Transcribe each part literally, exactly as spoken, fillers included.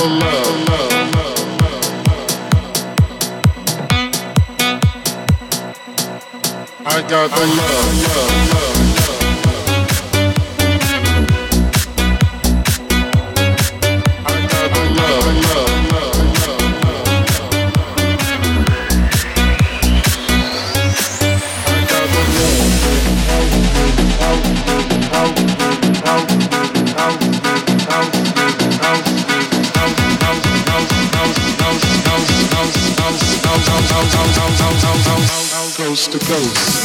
for love. I got the love. Coast to coast.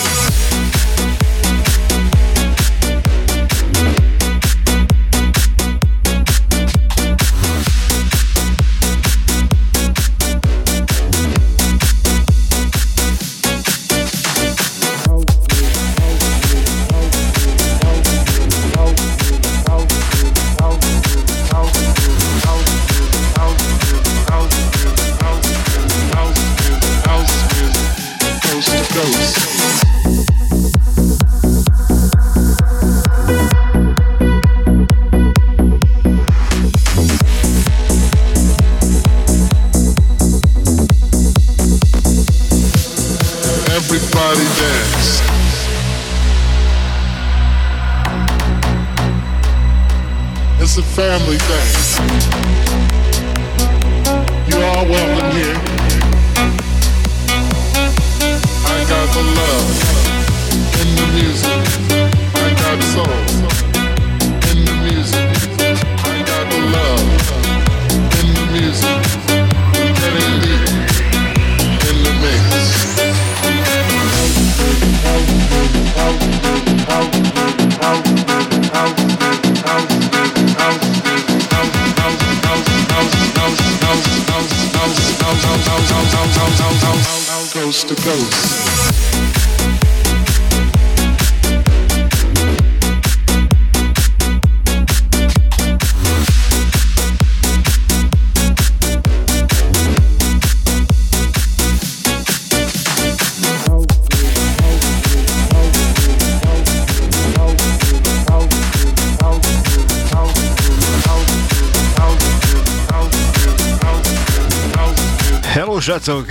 Sziasztok!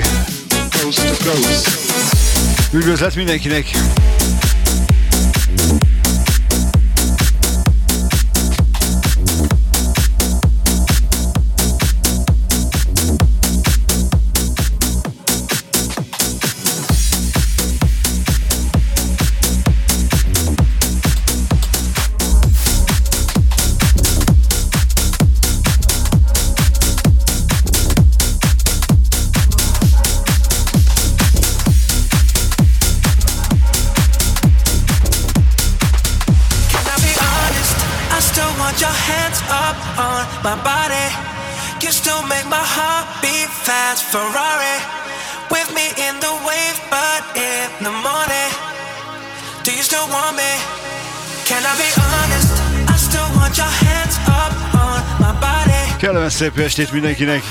Üdvözlet mindenkinek! Kellemes szép estét mindenkinek!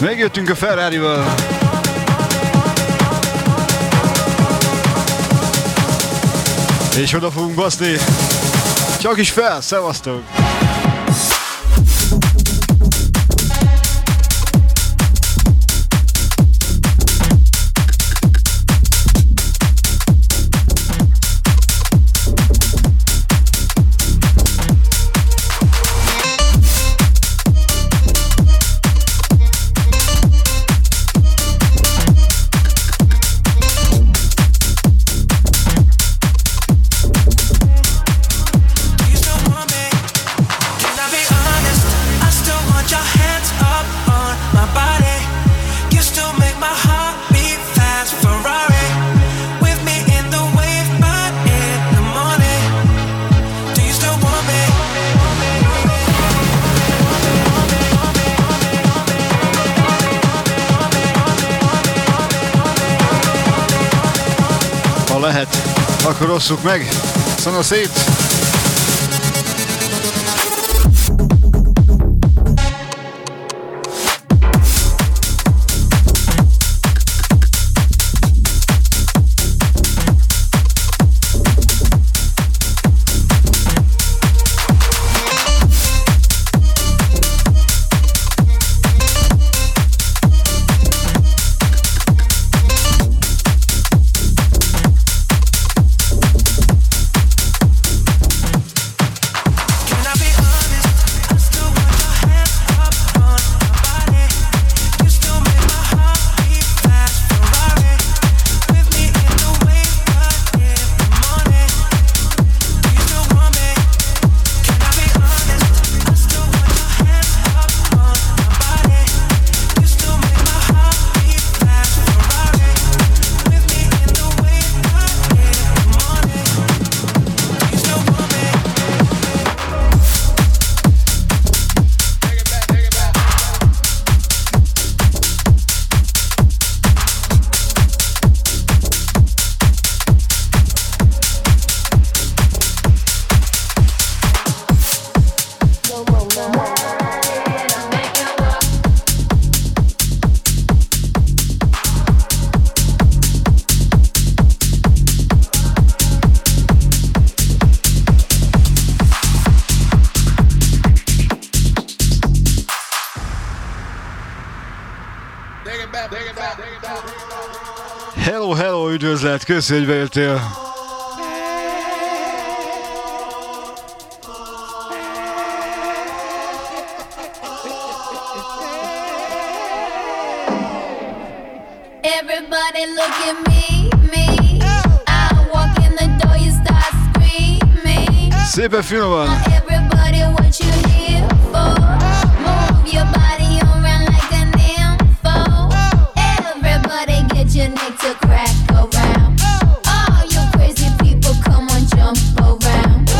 Megjöttünk a Ferrarival! És oda fogunk baszni! Csak is fel! Szevasztok! Akkor osszuk meg, szóval szép! Hello, hello, üdvözlet, köszi, hogy bejöttél. Everybody look at me, me. I walk in the door, you start screaming. Szépen finoman. Everybody what you here for. Move your body around like an info. Everybody get your neck to crack around. All you crazy people come on, jump around.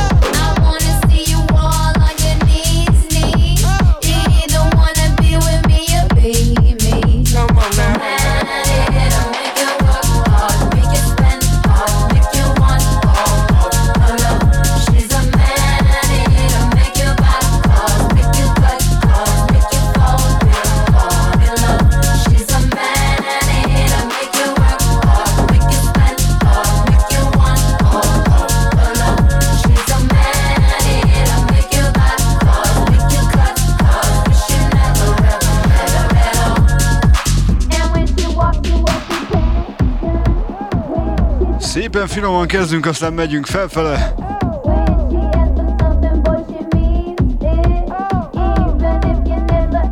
I wanna see you all on your knees, knees. You either wanna be with me or be me. Come on now. Szépen finoman kezdünk, aztán megyünk felfele.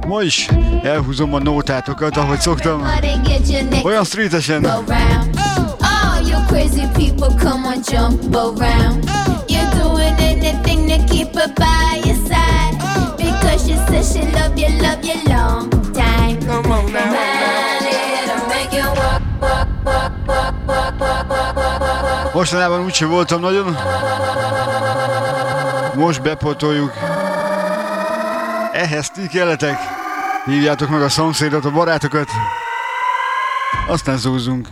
Ma is elhúzom a nótátokat, ahogy szoktam. Olyan streetesen. Mostanában úgyse voltam nagyon. Most bepotoljuk. Ehhez ti kelletek. Hívjátok meg a szomszédot, a barátokat. Aztán zúzzunk.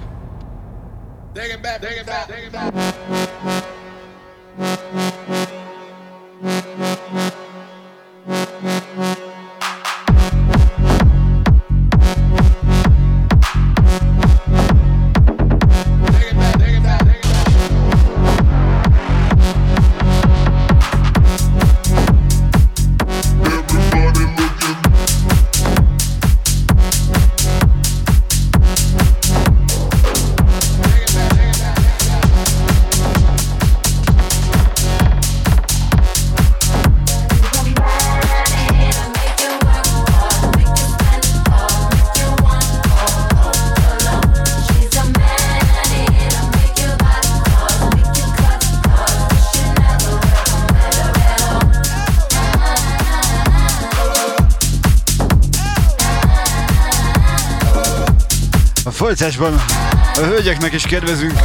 Folytásban a hölgyeknek is kedvezünk.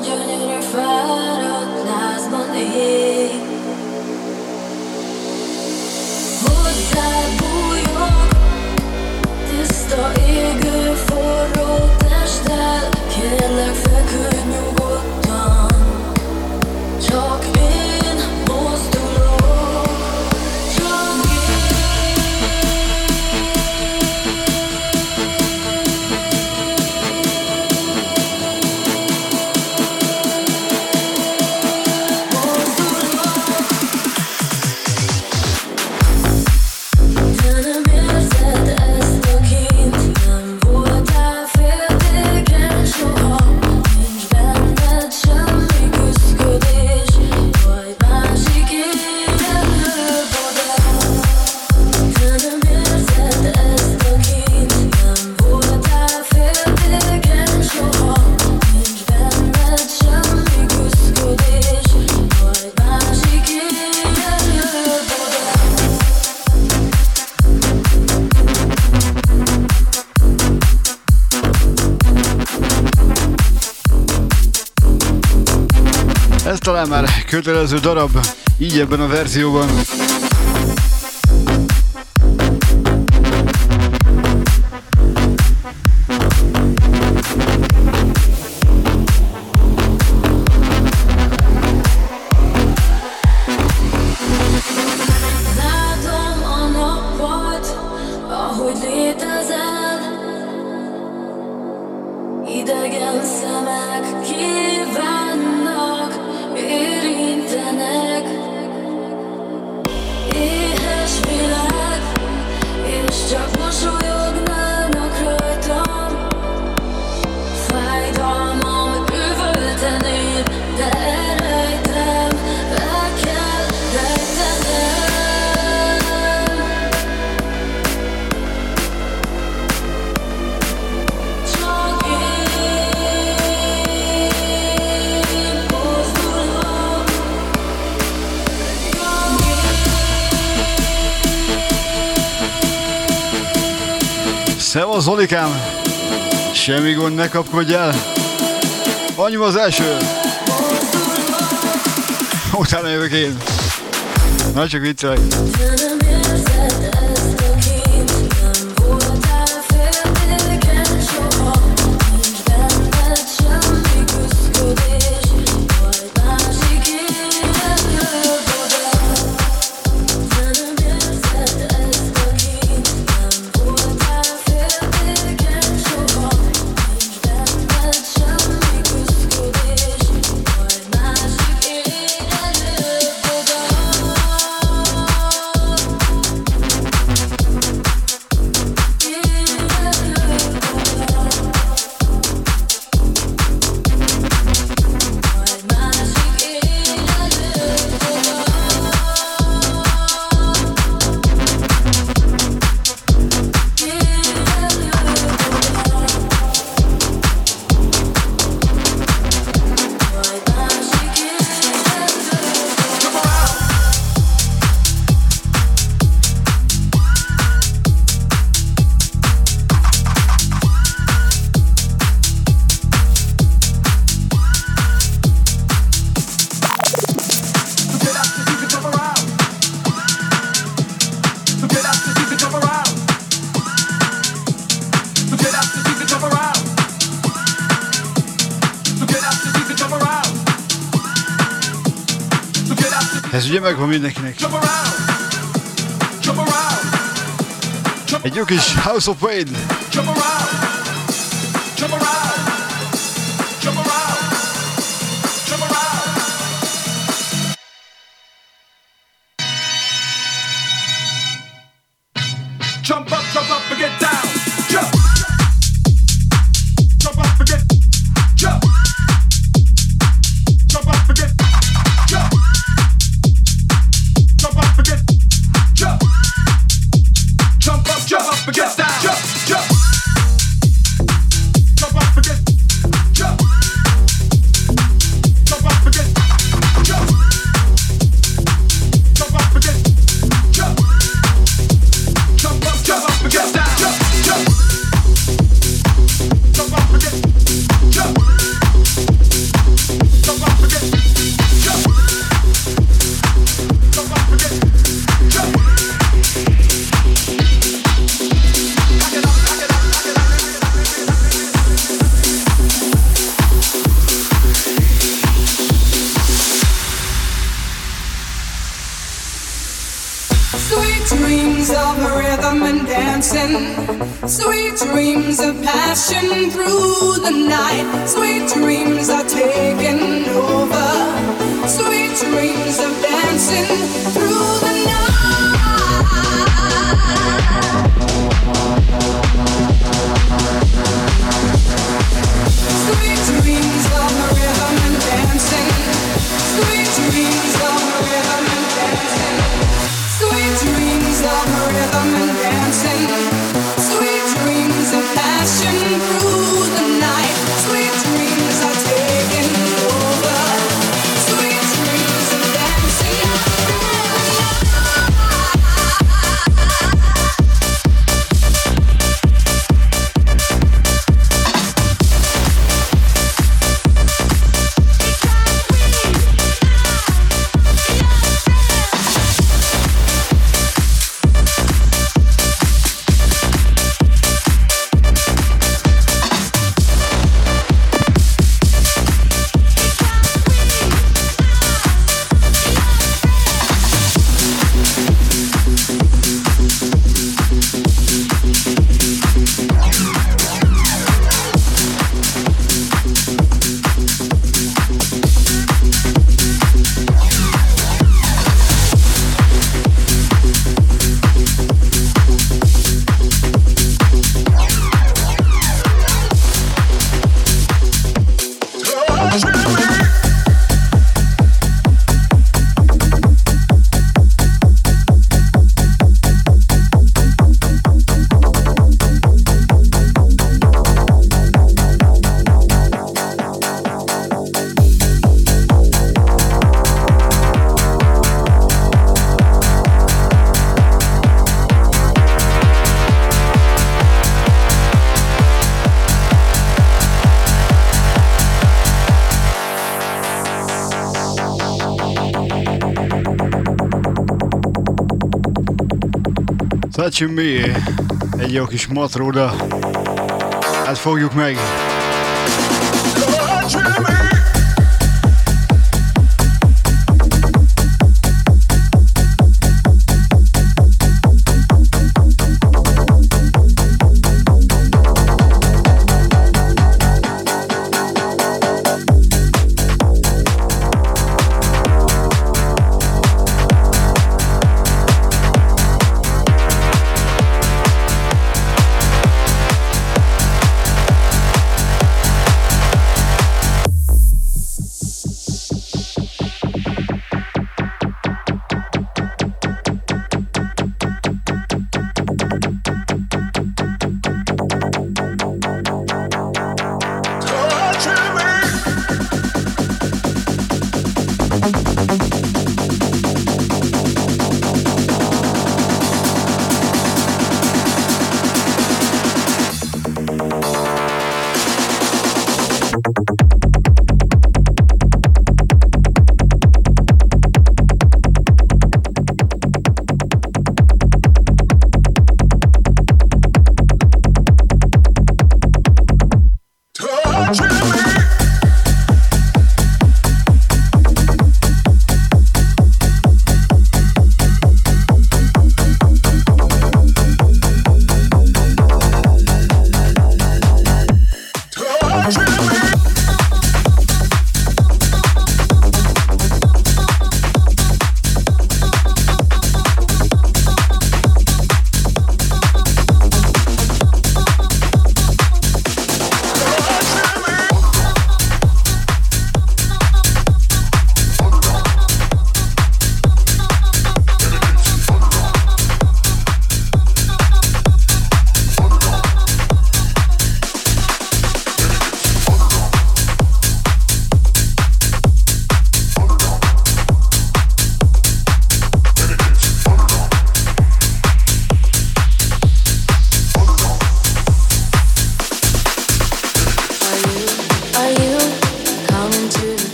Thank you. Ez talán már kötelező darab, így ebben a verzióban. Szevasz, Zolikám! Semmi gond, ne kapkodj el! Anyum az első! Utána jövök én! Na, csak viccelek! Megvan mindenkinek. Egy jó kis House of Pain. Passion through the night, sweet dreams are taking over. Touching Me, egy jó kis matróda, hát fogjuk meg!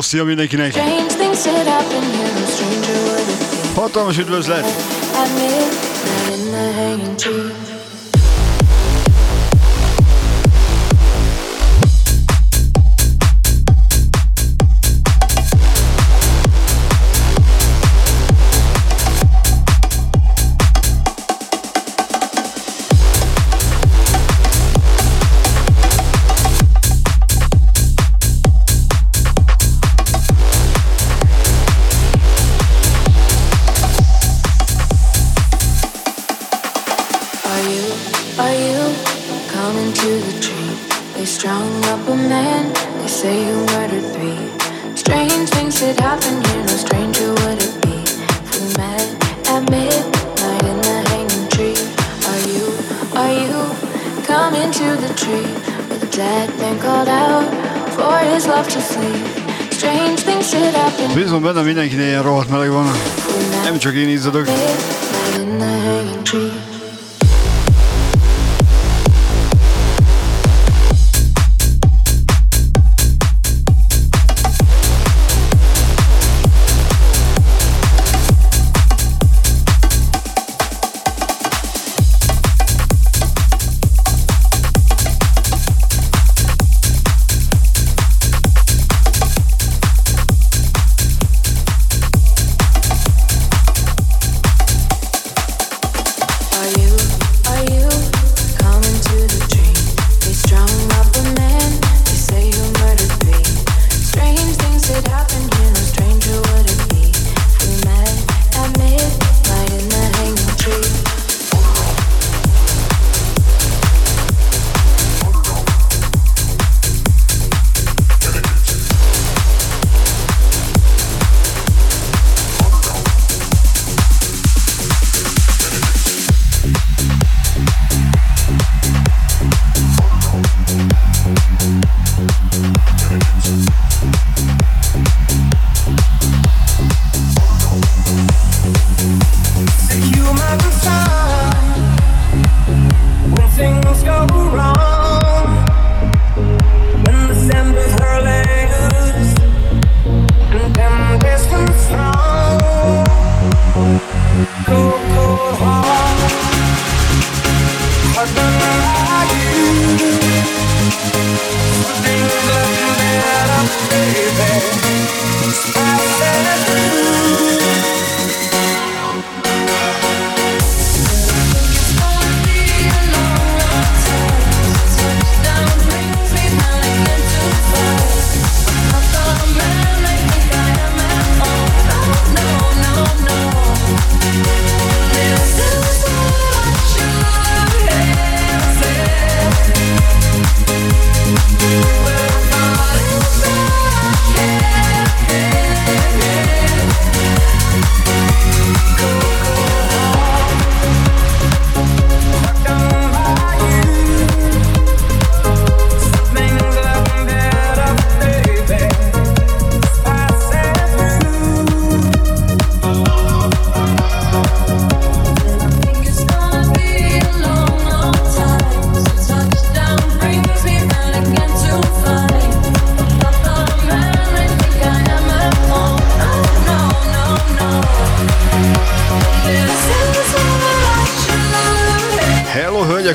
Szia mindenkinek! Hatalmas üdvözlet! Bízom benne, mindenkinél ilyen rohadt meleg van, nem csak én izzadok. Are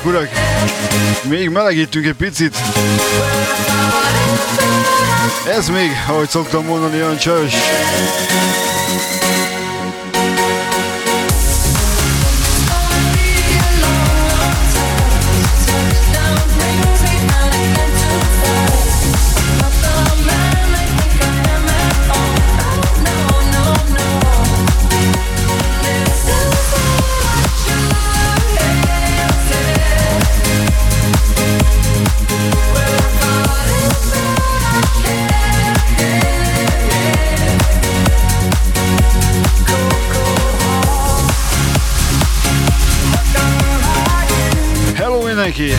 Hölgyek, urak, még melegítünk egy picit. Ez még, ahogy szoktam mondani, olyan csajos. Mindenki.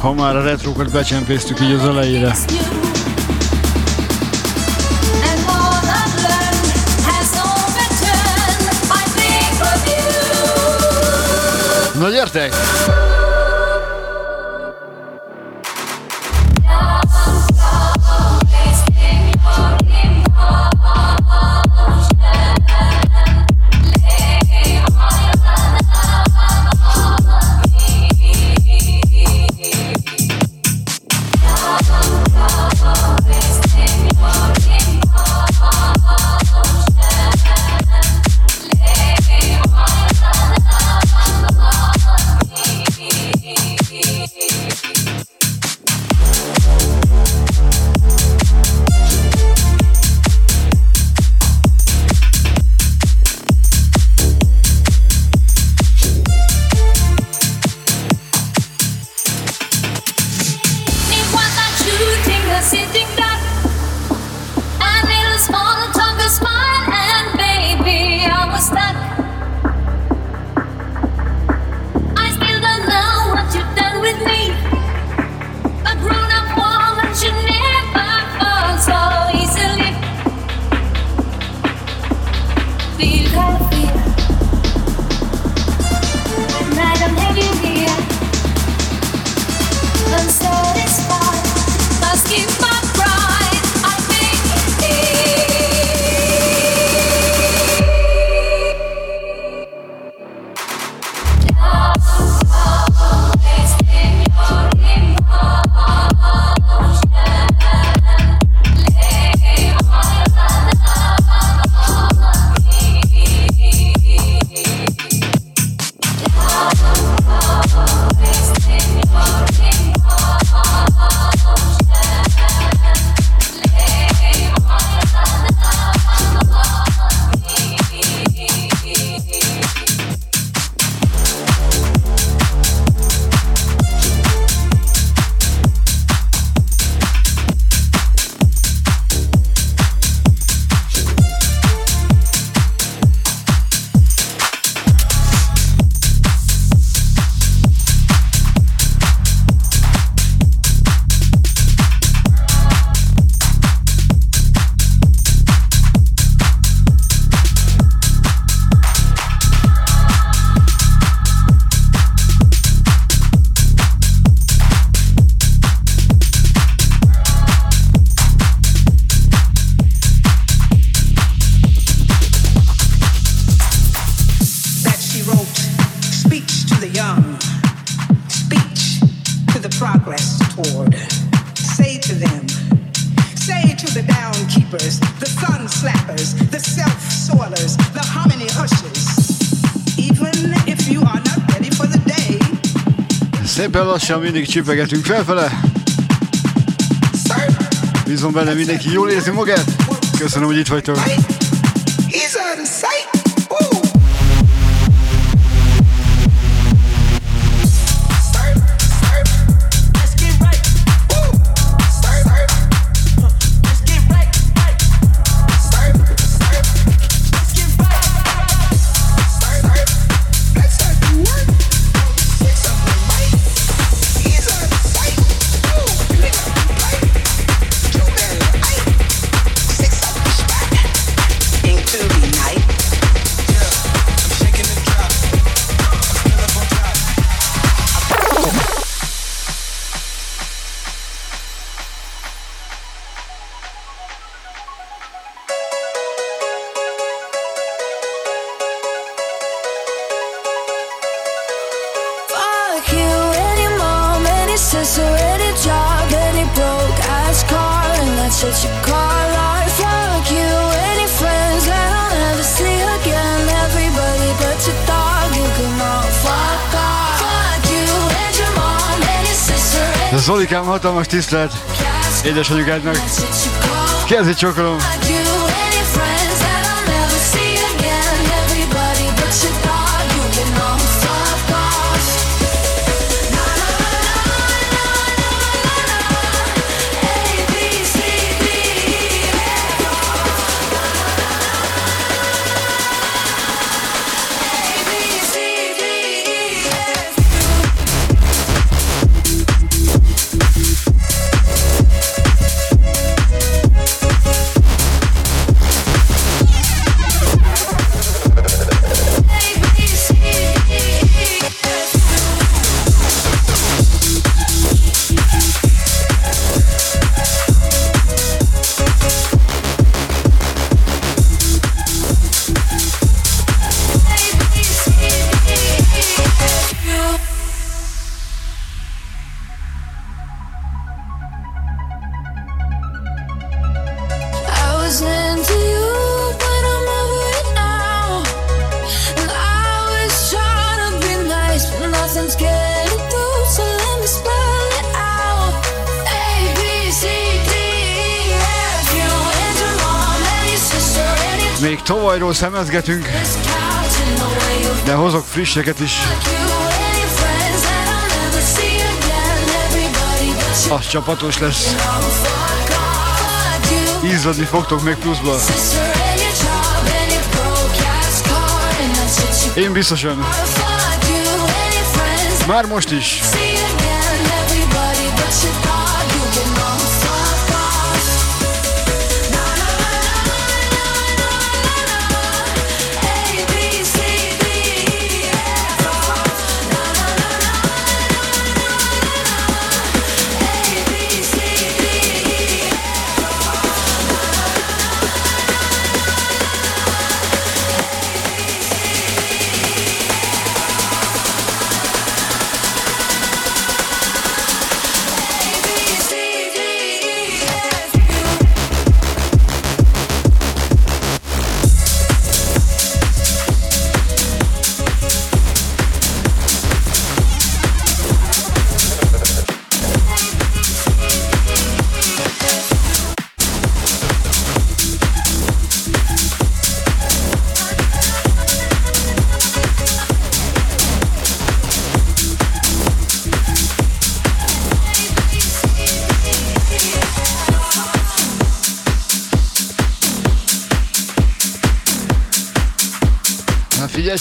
Ha már a retrókat becsempésztük így az elejére. Na gyertek! progress toward. Say to them, say to the down keepers, the sun slappers, the self soilers, the hominy hushers, even if you are not ready for the day. Szépen lassan mindig csüpegetünk felfele. Bízom benne, mindenki jól érzi magát. Köszönöm, hogy itt vagytok. Zolikám, hatalmas tisztelet édesanyukádnak. Kezdj csokolom. Még tavalyról szemezgetünk, de hozok frisseket is. Az csapatos lesz. Ízladni fogtok még pluszba. Én biztosan. Már most is.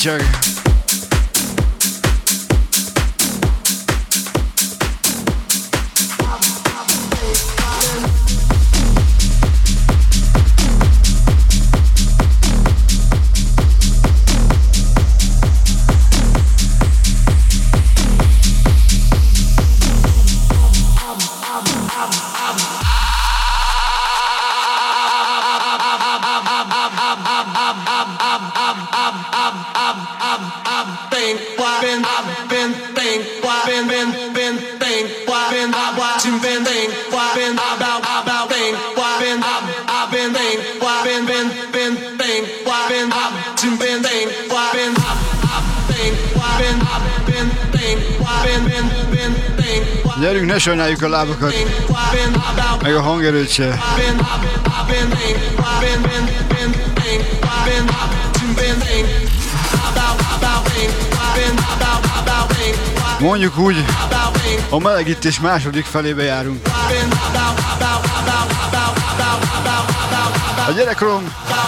Csak. I've been, I've been, think, I've been, been, been, think, why? Gyerünk, ne sajnáljuk a lábakat, meg a hangerőt se. Mondjuk úgy, a melegítés második felébe járunk. A gyerekkorom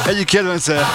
egyik kedvence.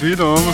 Finom.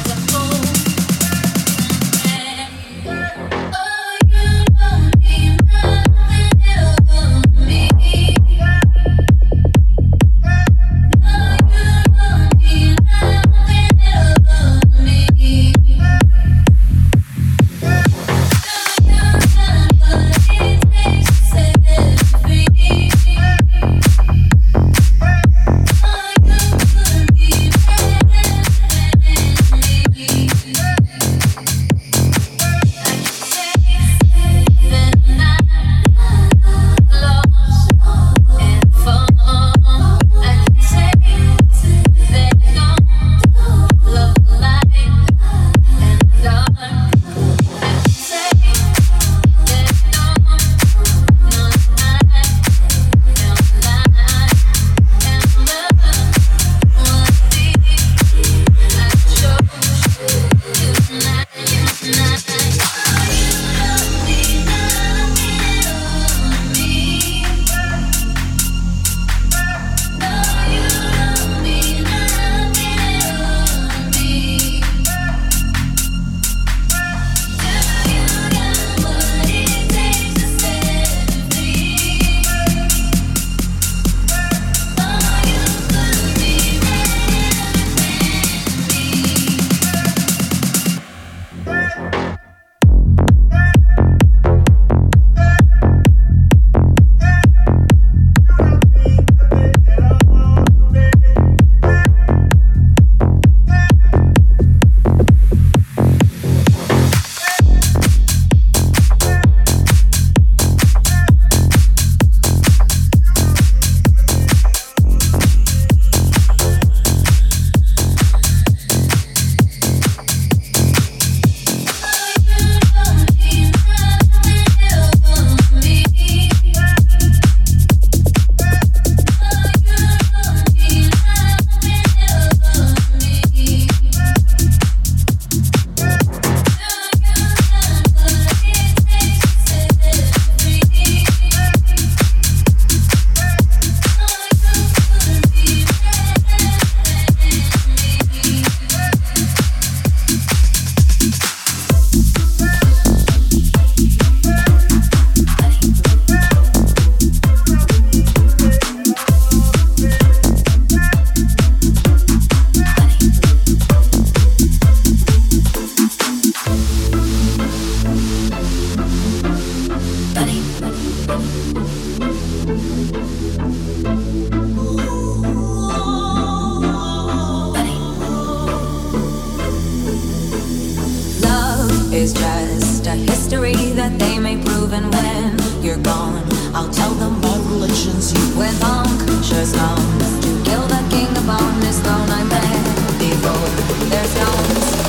is just a history that they may prove. And when you're gone, I'll tell them my religion's you. With unctuous arms to kill the king upon his throne, I met before their stones.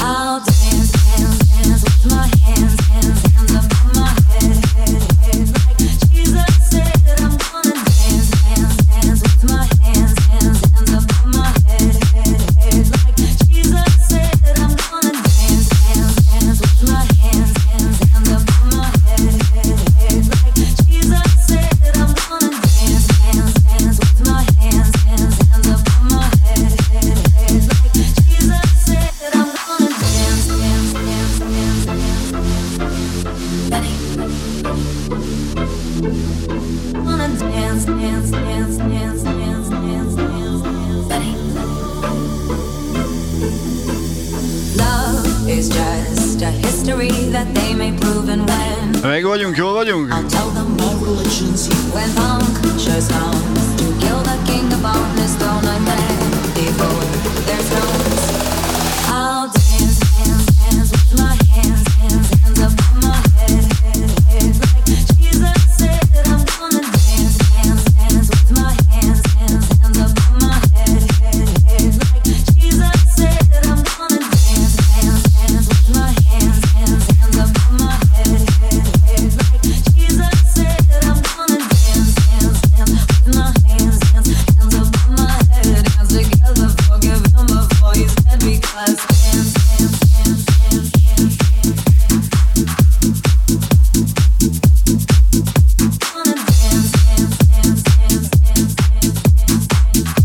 I'll dance, dance, dance with my hands, hands, hands above my head, head, head like Jesus said. I'm gonna dance, dance, dance with my hands, hands, hands above my head, head, head like Jesus said. I'm gonna dance, dance, dance with my hands, hands, hands above my head, head, head like Jesus said. I'm gonna dance, dance, dance with my hands, hands, hands above my head, head, head like Jesus said. I'm gonna dance, dance, dance, dance, dance, dance. Benny, I'm gonna dance, dance, dance, dance, dance, dance, dance, dance. Benny, love is just a history that they may prove. And when Meg vagyunk, jól vagyunk? I'll tell them my religion's you. With unctuous arms to kill the king upon his throne, I met before their thrones. I'll dance, dance, dance with my hands, hands, hands above my head, head, head like Jesus said. I'm gonna dance, dance, dance with my hands, hands, hands above my head, head, head like Jesus said. I'm gonna dance, dance, dance with my hands, hands, hands above my head, head, head like Jesus said. I'm gonna dance, dance, dance with my hands, hands, hands above my head. Dance together, forgive him before he's dead, because dance, dance, dance, dance, dance, dance. Gonna dance, dance, dance, dance, dance, dance, dance, dance.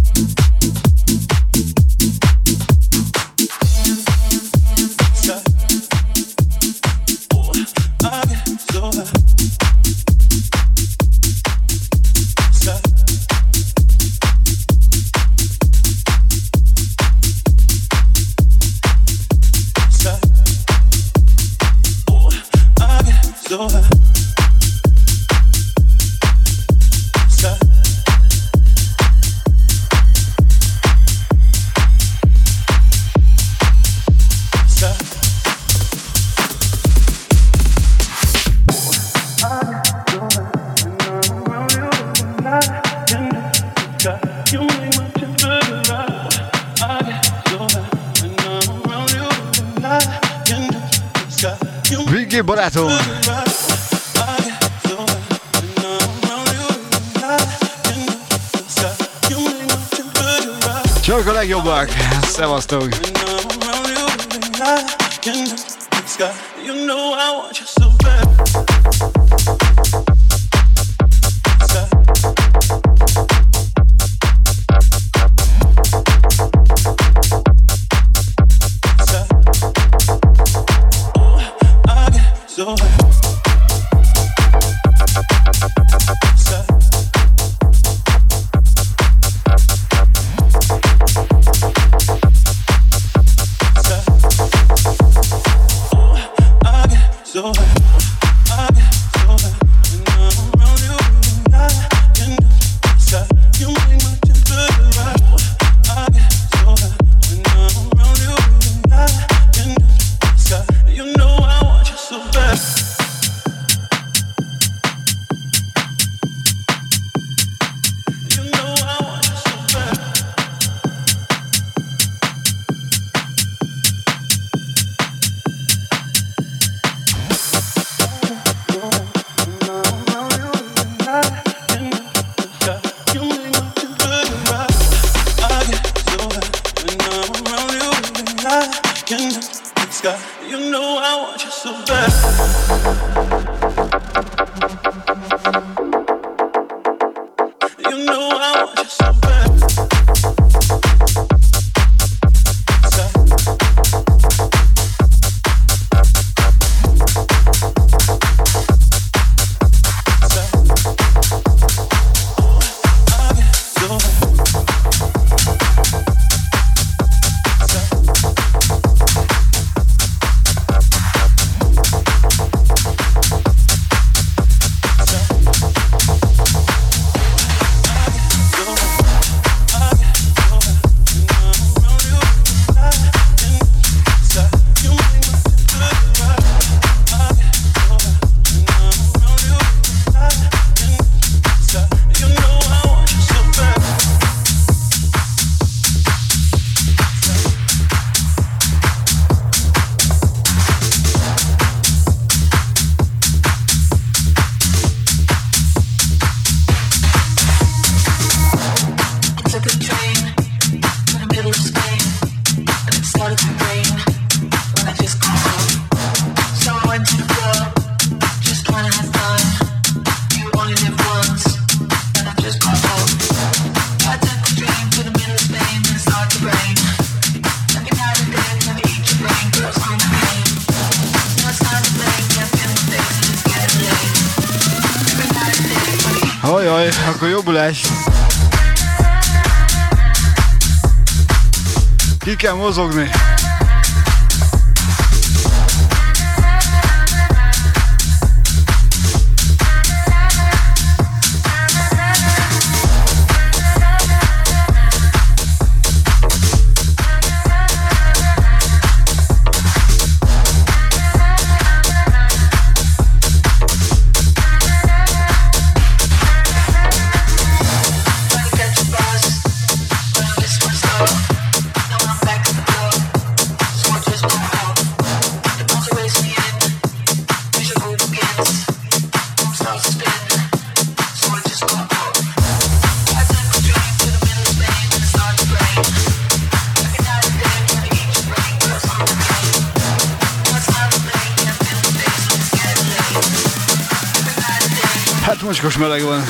Vigi barátom! Csak a legjobbak! Szevasztok! Jaj, akkor jobbulás. Ki kell mozogni. Most meleg van.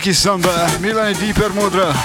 Kis szamba, Milani Deeper módra.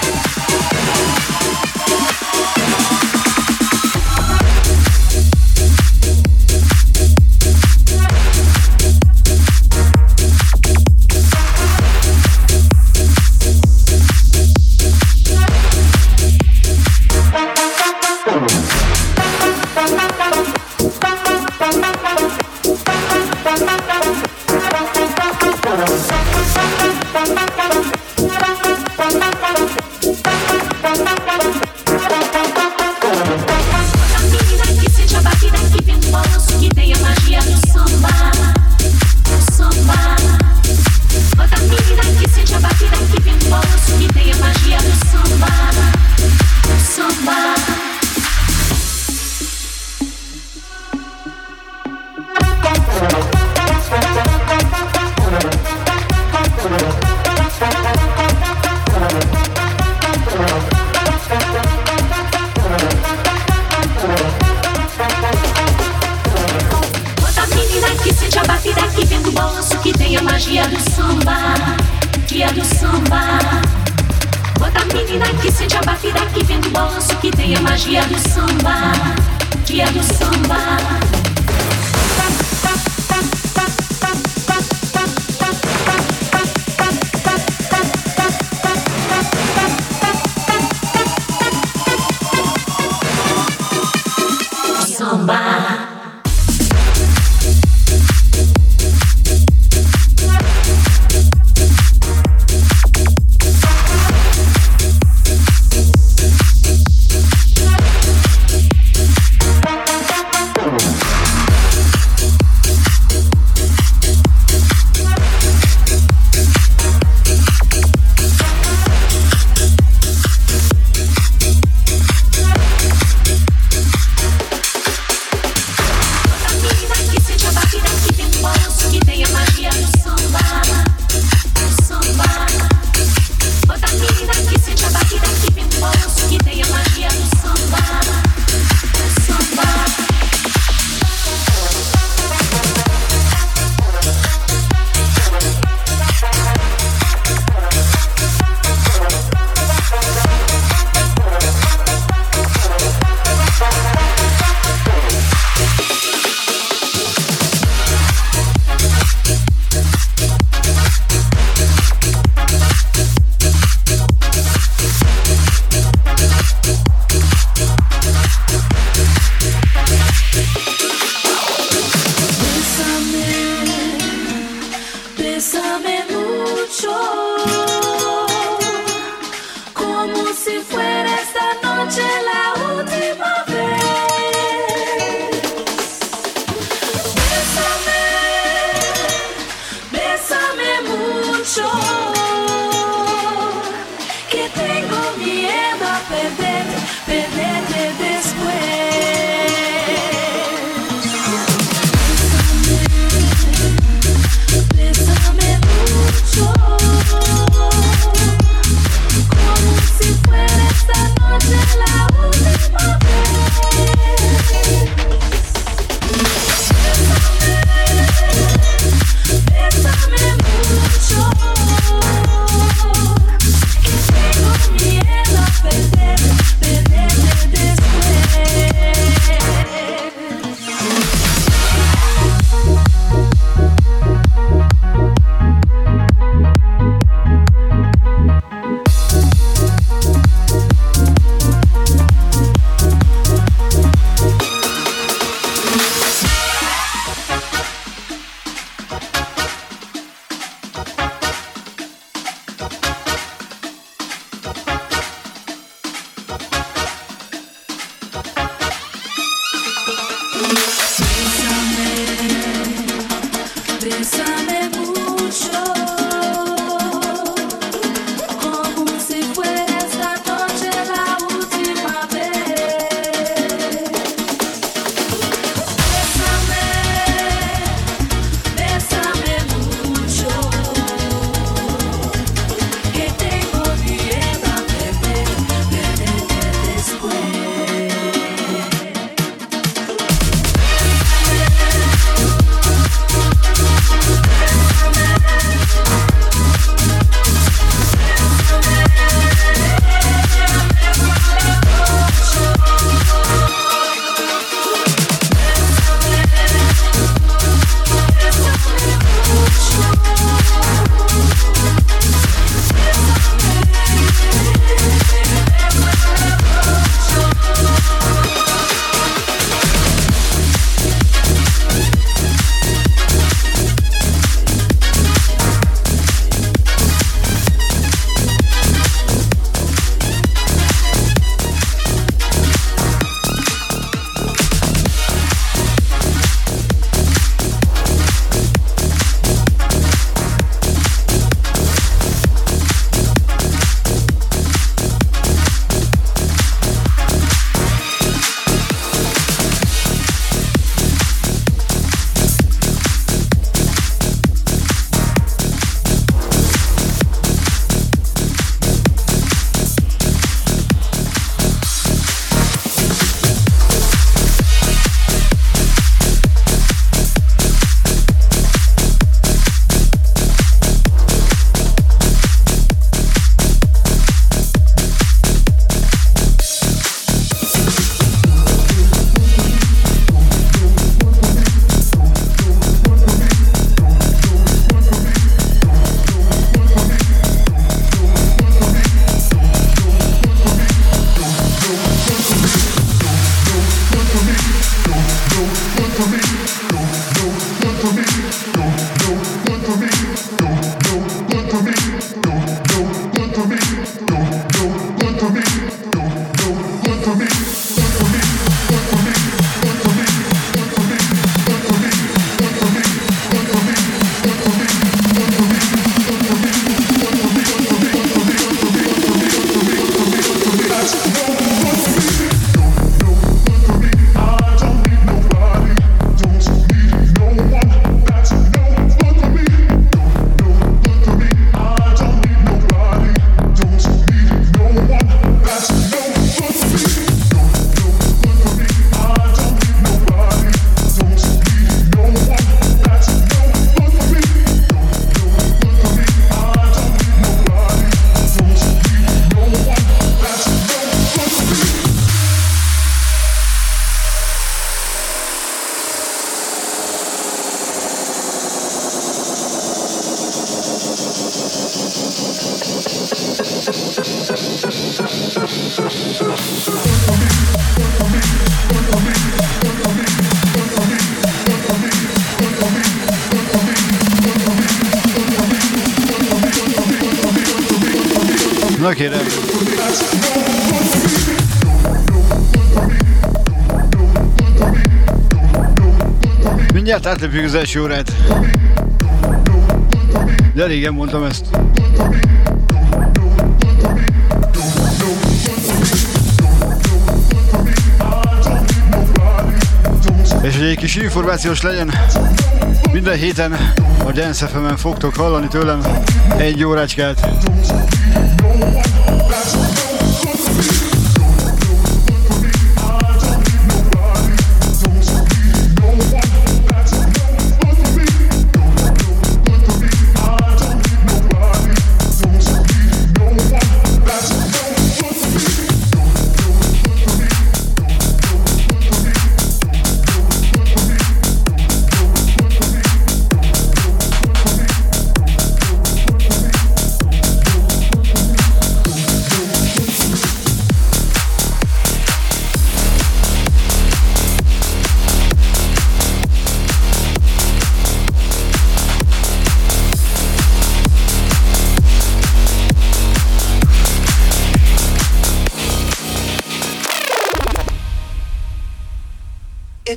kérem. Mindjárt átlépjük az első órát. De régen mondtam ezt. És hogy egy kis információs legyen, minden héten a Dance ef em-en fogtok hallani tőlem egy órácskát.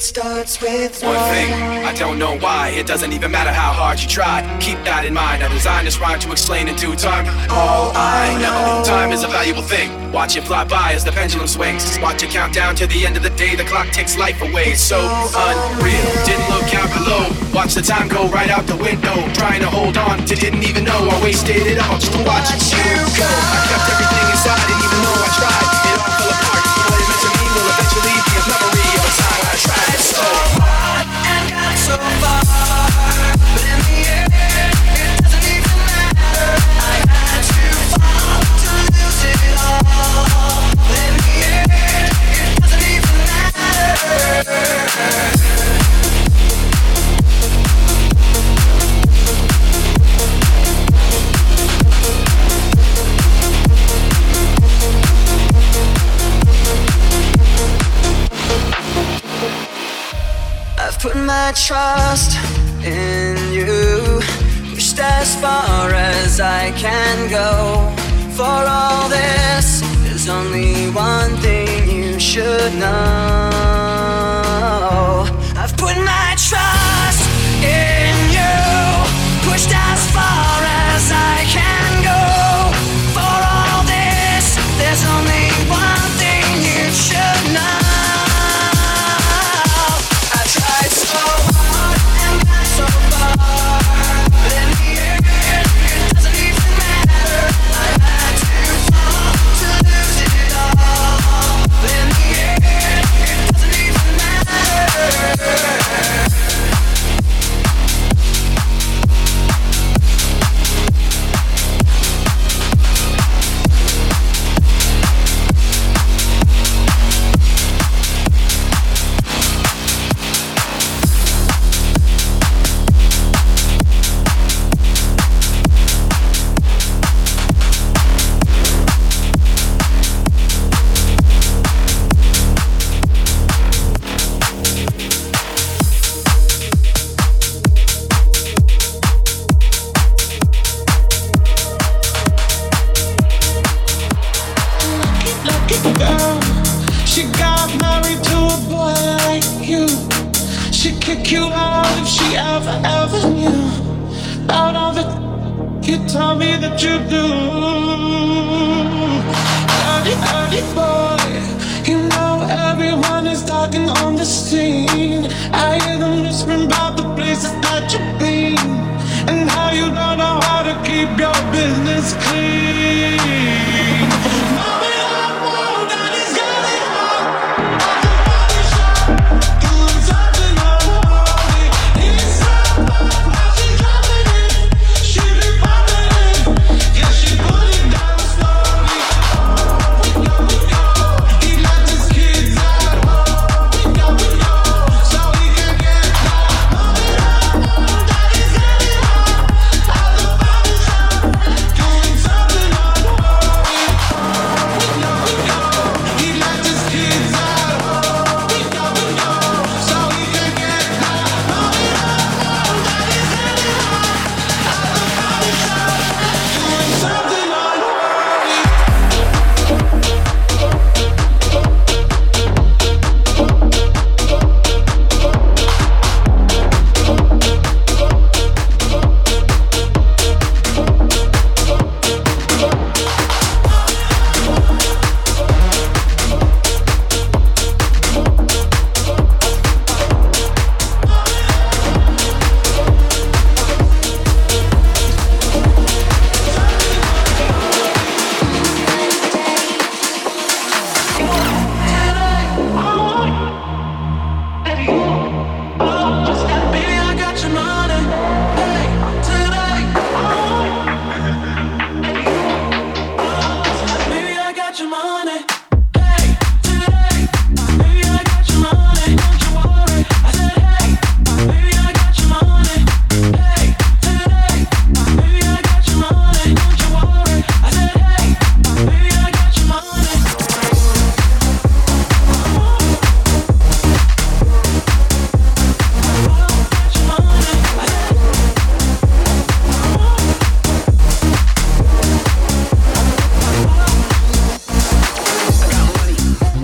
Starts with one thing, I don't know why. It doesn't even matter how hard you try. Keep that in mind, I designed this rhyme to explain in due time. All I know, time is a valuable thing. Watch it fly by as the pendulum swings. Watch it count down to the end of the day. The clock takes life away, it's so unreal. Didn't look out below. Watch the time go right out the window. Trying to hold on to didn't even know I wasted it all just to watch you go. I kept everything inside and even though I tried, it all fell apart. What it meant to me will eventually be a memory of a time I tried. So hard and got so far, but in the end, it doesn't even matter. I had to fall to lose it all, but in the end, it doesn't even matter. I've put my trust in you, pushed as far as I can go. For all this, there's only one thing you should know. I've put my trust in you, pushed as far as I can go. For all this, there's only one thing you should know.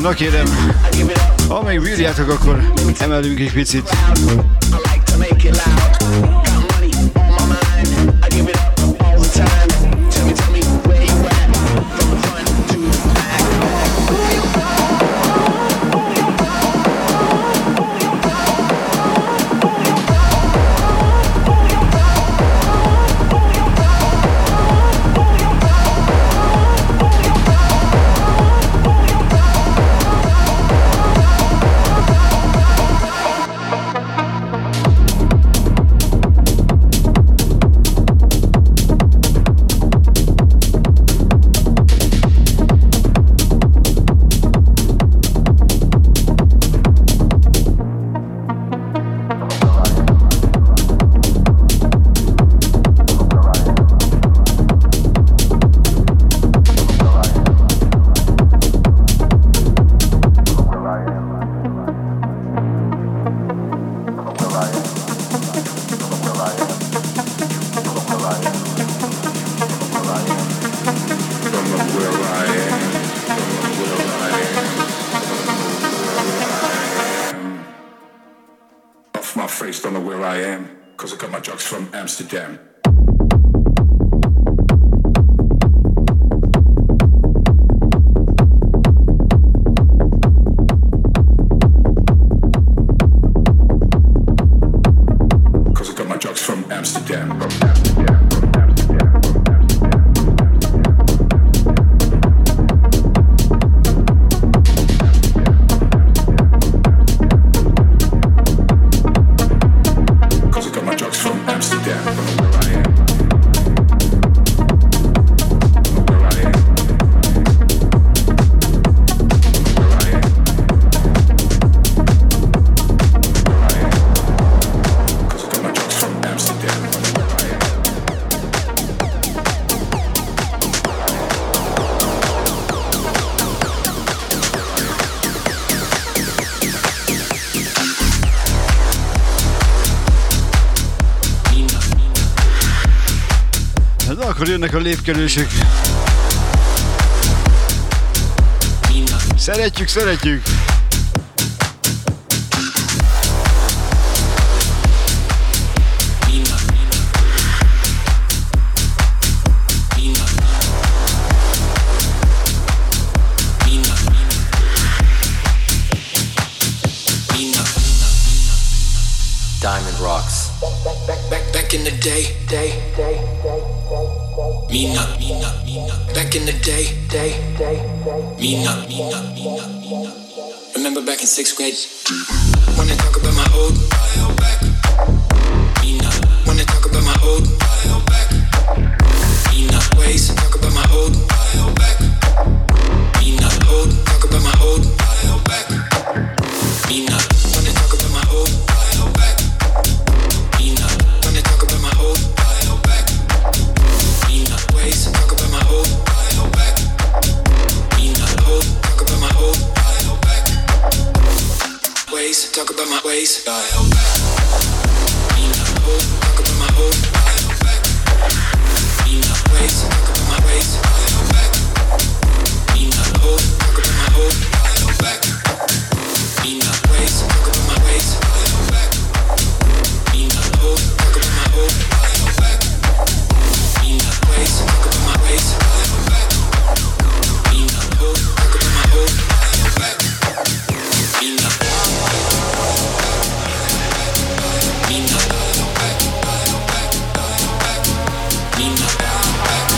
Na kérem, amíg bírjátok, akkor emelünk egy picit. Akkor jönnek a lépkerősök. Szeretjük, szeretjük! Diamond Rocks. Back, back, back in the day, day, day, day. Mina, Mina, Mina. Back in the day, day, day, day. Mina, Mina, Mina, Mina. Remember back in sixth grade? Wanna talk about my old bio back? Mina. Wanna talk about my old bio back? Mina. Ways talk about my old bio back. Mina. Old talk about my old bio back. Mina. Wanna talk about my old bio back? Mina. Wanna talk about my old bio back? Ways, talk about my old bio back. Me not old, talk about my old bio back. Ways, talk about my ways, bio back. Me not old, talk about my old bio back. Me not ways, talk about my ways, bio back. Me not old, talk about my old bio back. Me not ways, talk about my ways, bio back. Me not old, talk about my old bio back. Ways, talk about my ways, I'm back. Be not old, talk about my old, I'm back. Be not old, be not old, back, back, back, back. Be not old, back, back, back, back, back. Be not old, back,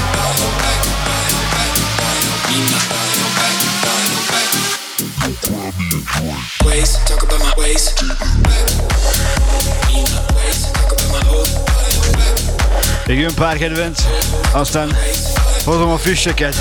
back, back, back. Ways, talk about my ways, I'm back. Be not ways, talk about my old, I'm back. Még jön pár kedvenc, aztán hozom a füstöket.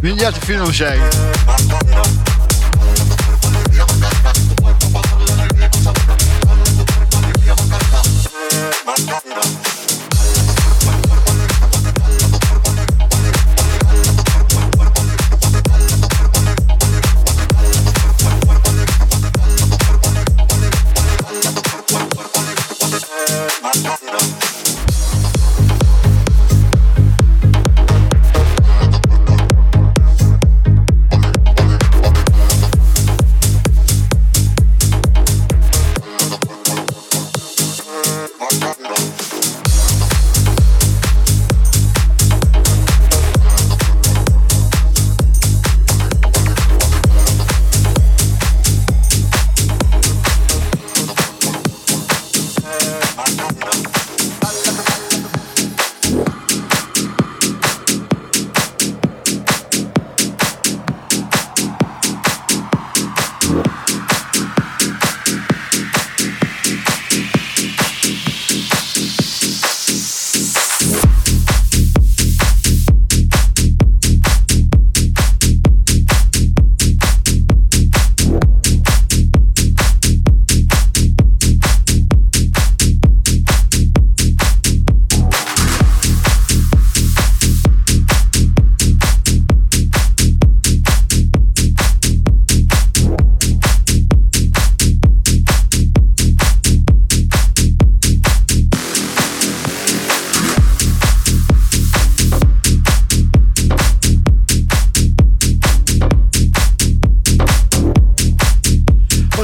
Mindjárt a finomság.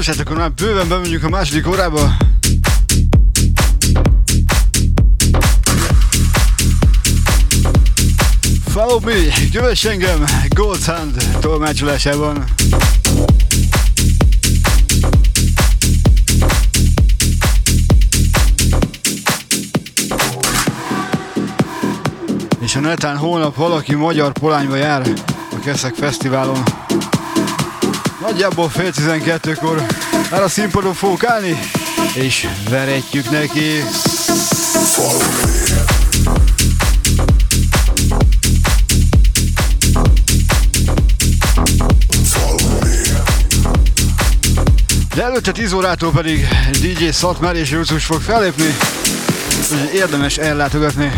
És hát akkor már bőven bemegyünk a második órába. Follow me, kövess engem Gold Hand tolmácsolásában. és a netán holnap valaki magyar Polányba jár a Keszek Fesztiválon. Nagyjából fél tizenkettőkor már a színpadon fogunk állni, és veretjük neki. De előtte tíz órától pedig dé dzsé Szoft Merési Uthus fog fellépni, úgyhogy érdemes ellátogatni.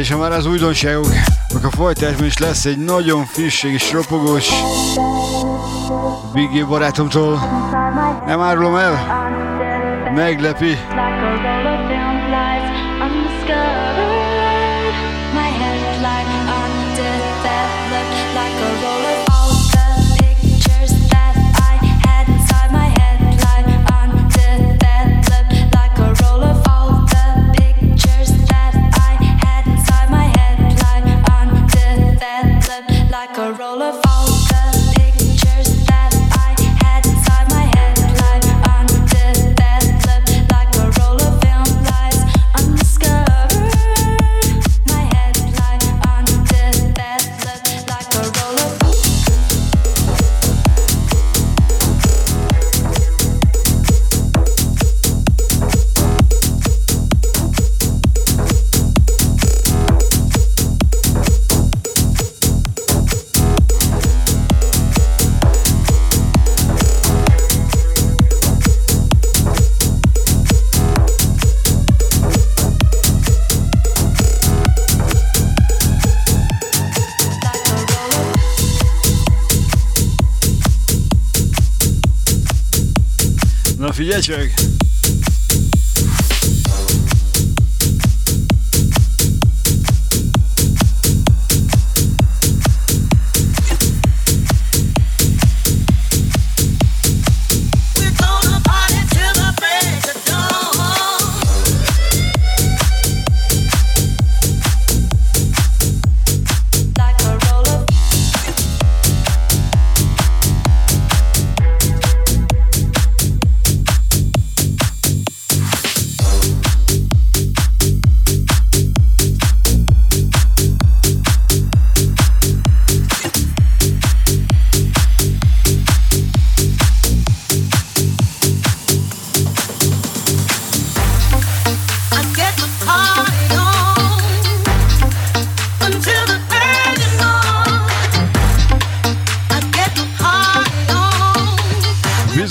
És ha már az újdonságok, akkor a folytásban is lesz egy nagyon frisség és ropogós Biggie barátomtól. Nem árulom el, meglepi. Figyelj csak!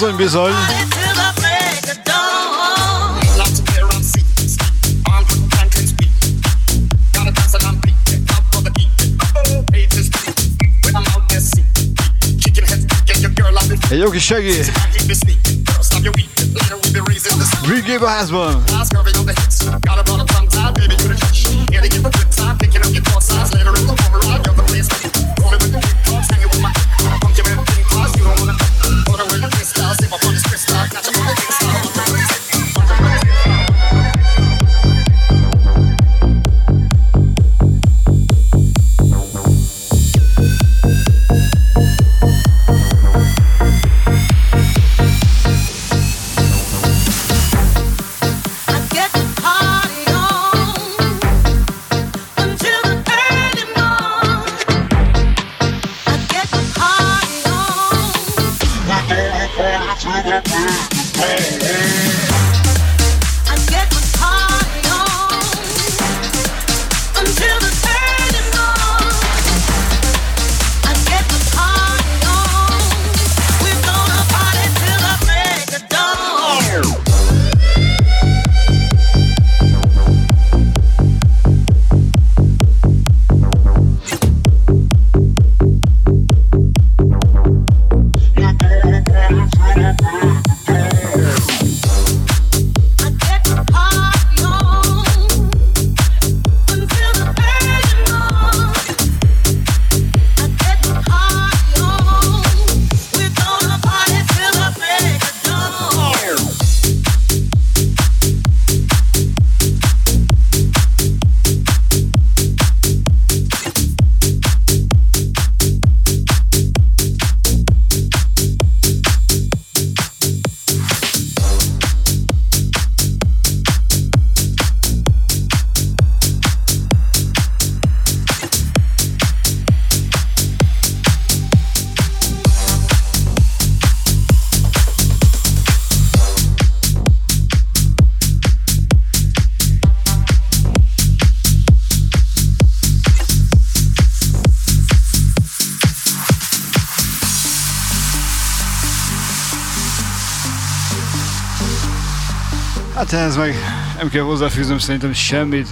Bizony, bizony. Egy jó kis segély. Big a házban. Hát ehhez meg nem kell hozzáfűznöm szerintem semmit.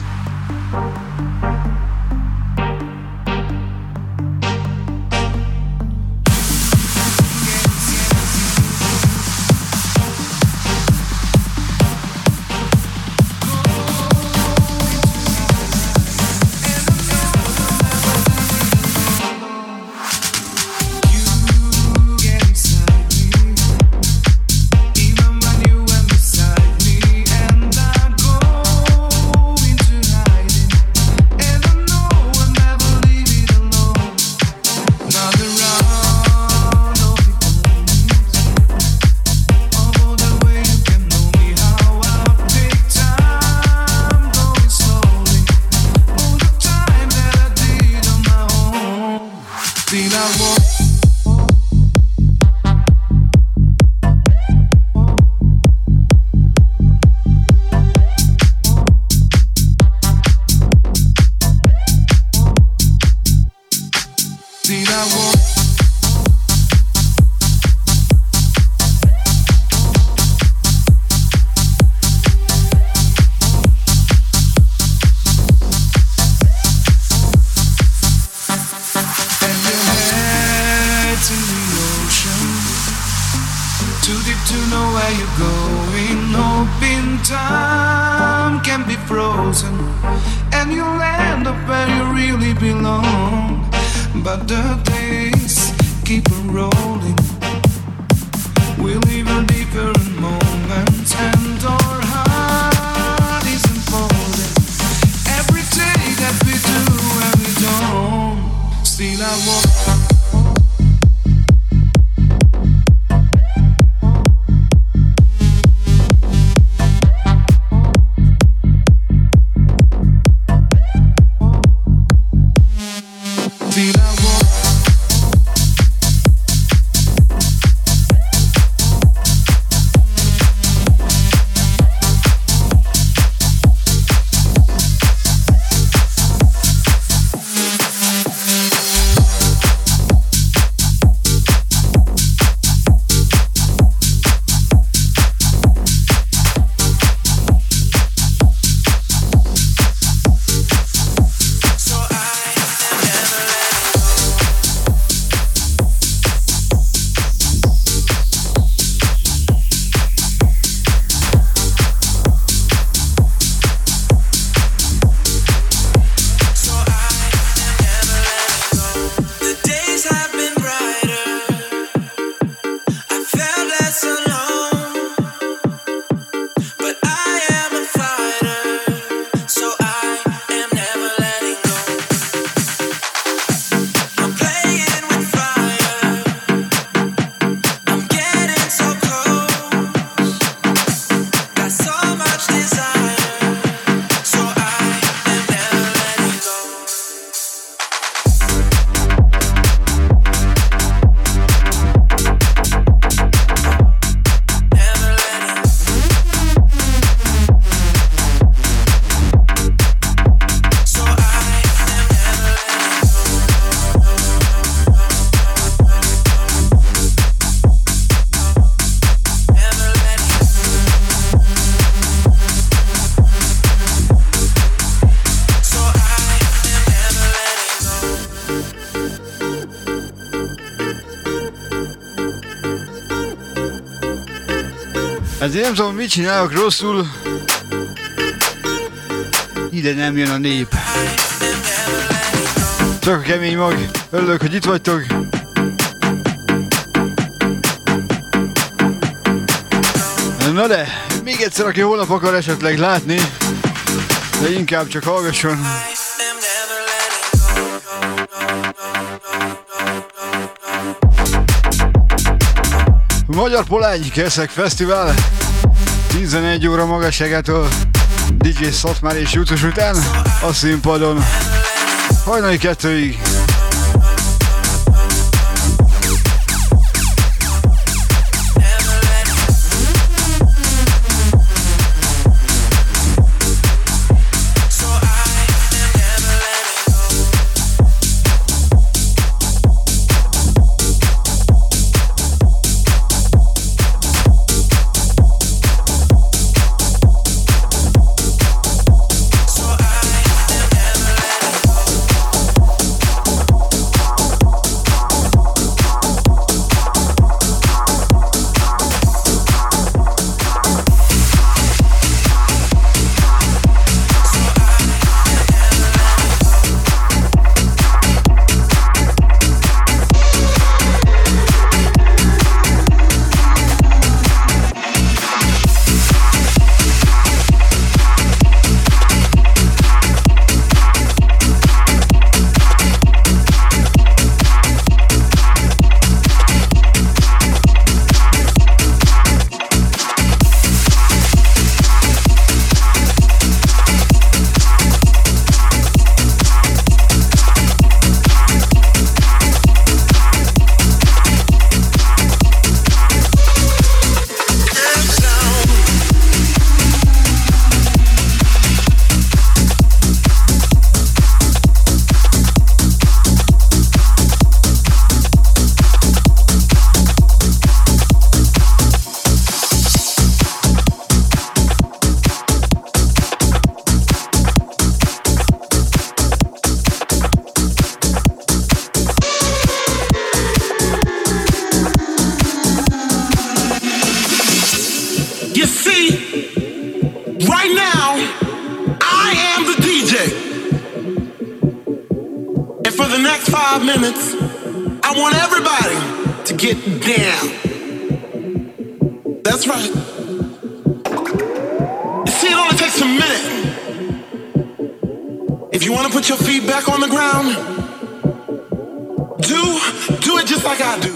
Hát én nem tudom, mit csinálok rosszul. Ide nem jön a nép. Csak a kemény mag. Örülök, hogy itt vagytok. Na de, még egyszer, aki holnap akar esetleg látni, de inkább csak hallgasson. Magyar Polány, Keszek Fesztivál, tizenegy óra magasságától dé dzsé Szoft Merési Uthus után a színpadon hajnali kettőig.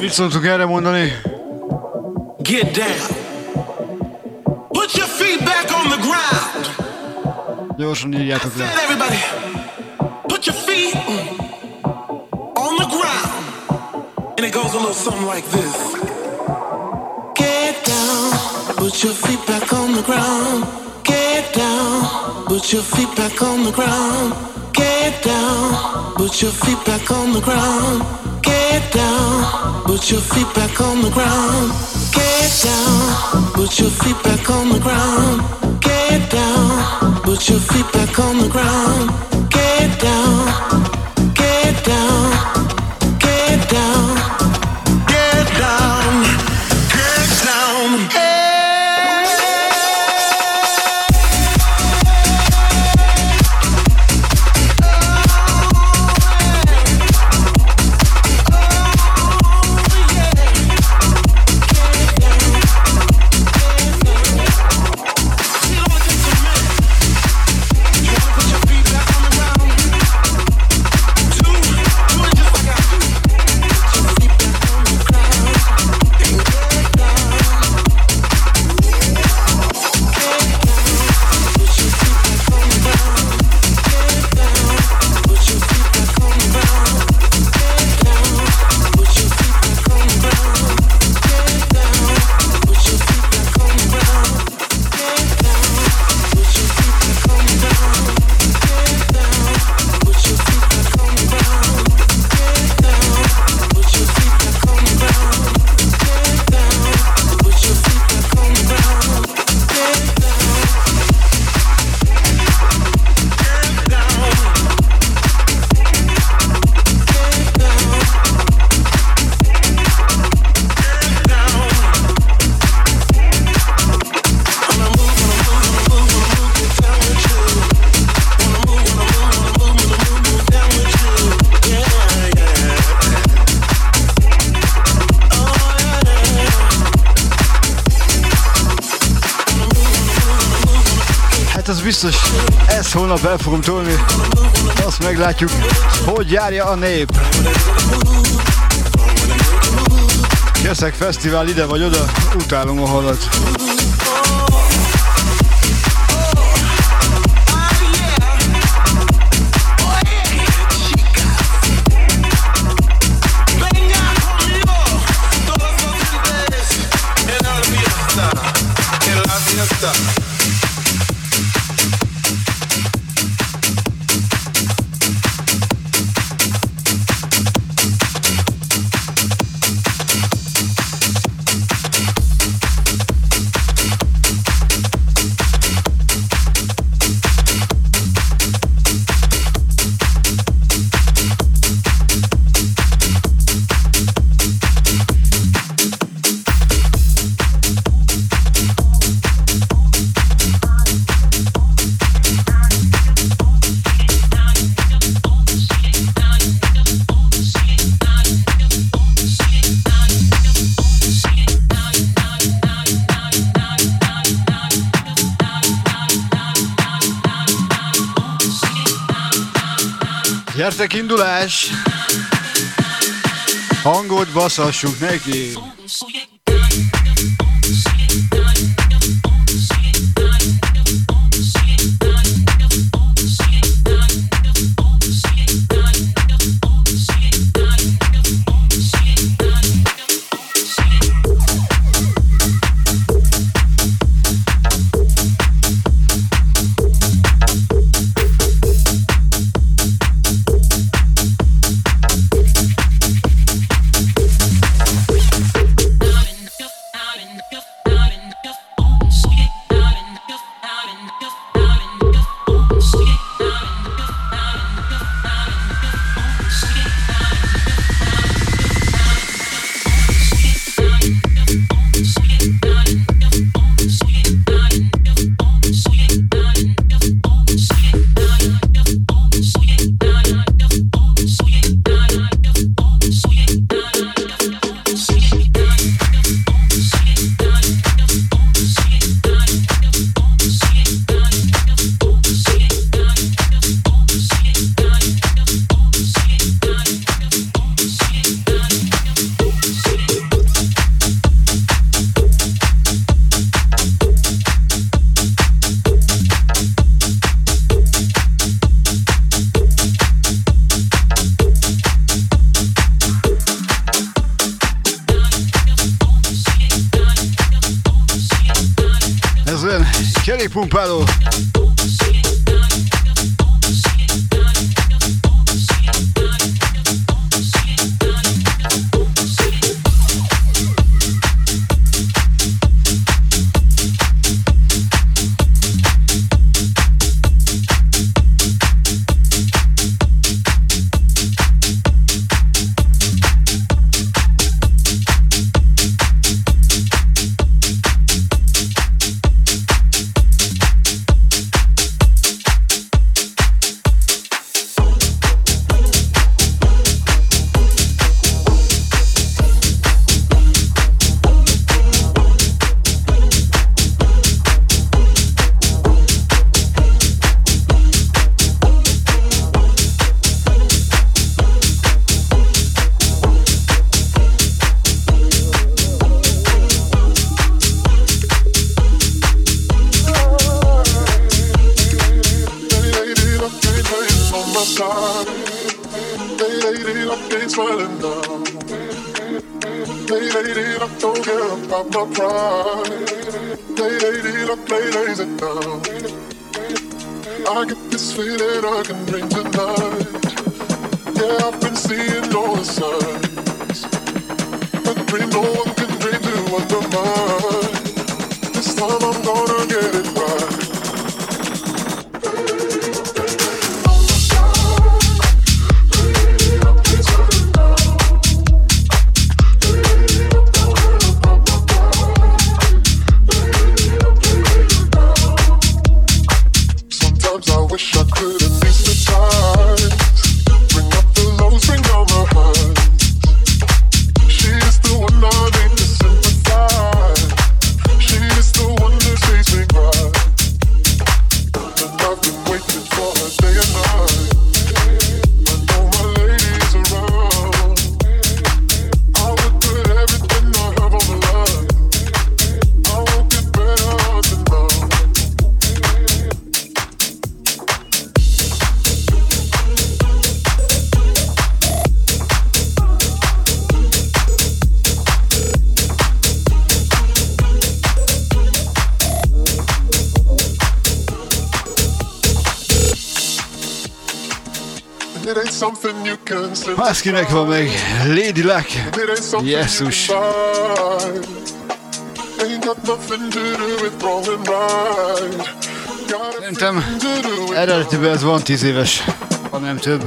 Mit szoktuk erre mondani? Get down. Put your feet back on the ground. Gyorsan írjátok le. Everybody, put your feet on the ground. And it goes a little something like this. Get down, put your feet back on the ground. Get down, put your feet back on the ground. Get down, put your feet back on the ground. Get down, put your feet back on the ground. Get down, put your feet back on the ground. Get down, put your feet back on the ground. Get down, get down, get down, get down, get down. biztos, ezt holnap el fogom tolni, azt meglátjuk, hogy járja a nép. Keszek Fesztivál ide vagy oda, utálom a halat. Gyertek, indulás! Hangot basszassuk neki! Pumpáló. Maszkinek van meg Lady Luck. Jézus. Szerintem eredetiben ez van tíz éves, ha nem több.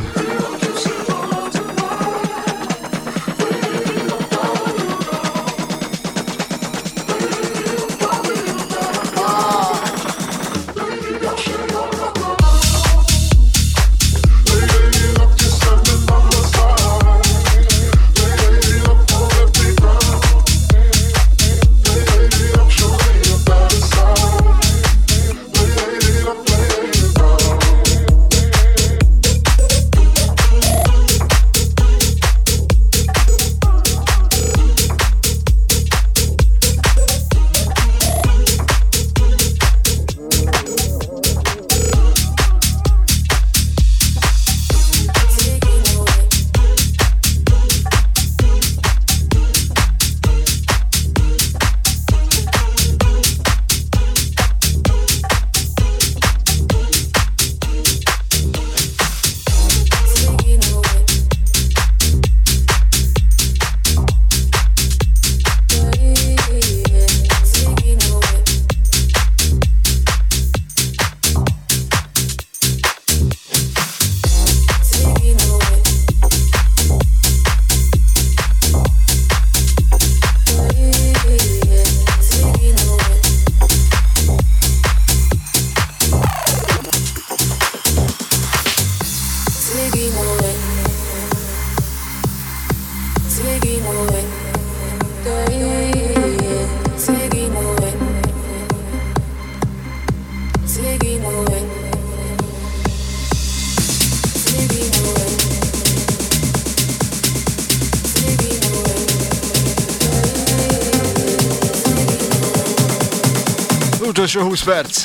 Utolsó húsz perc.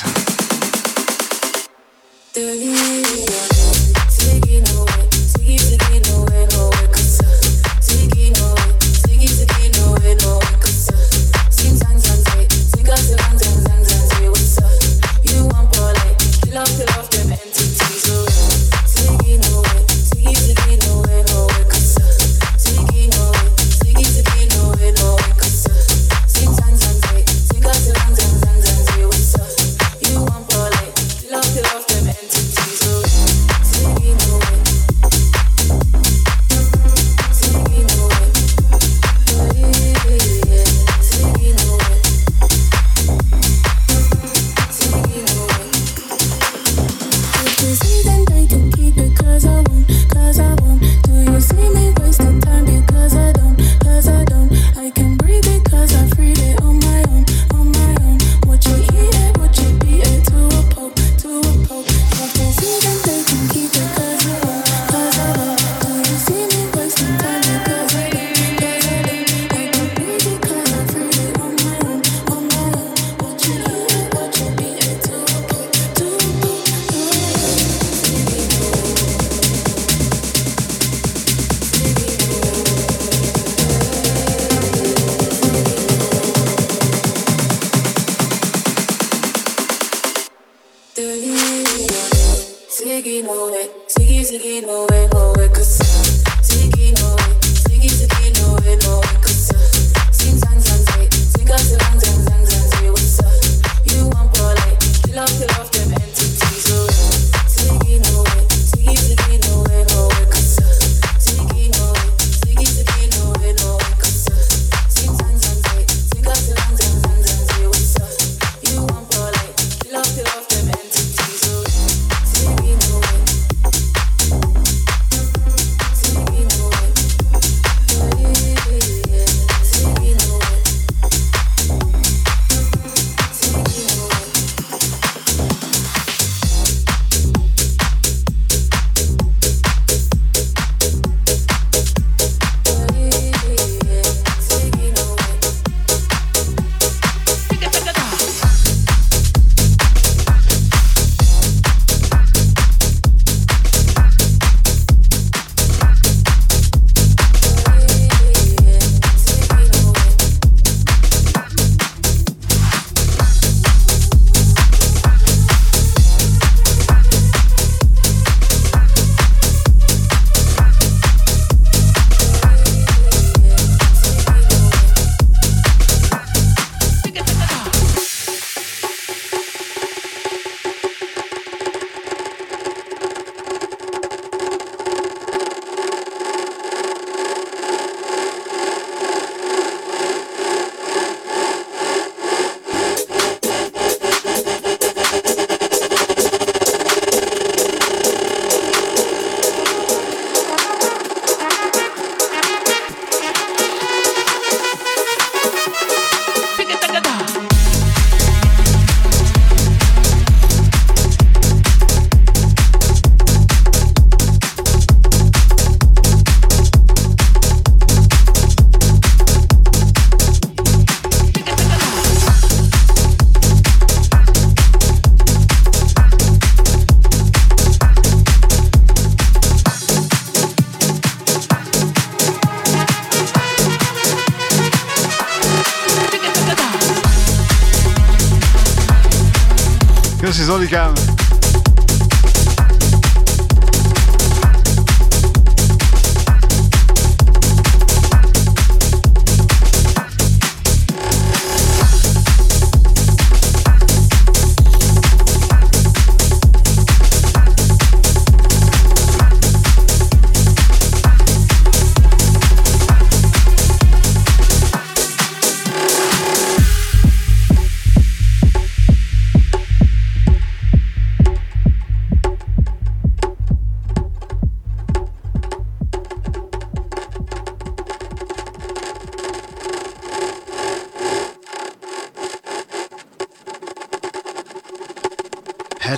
Zolikám!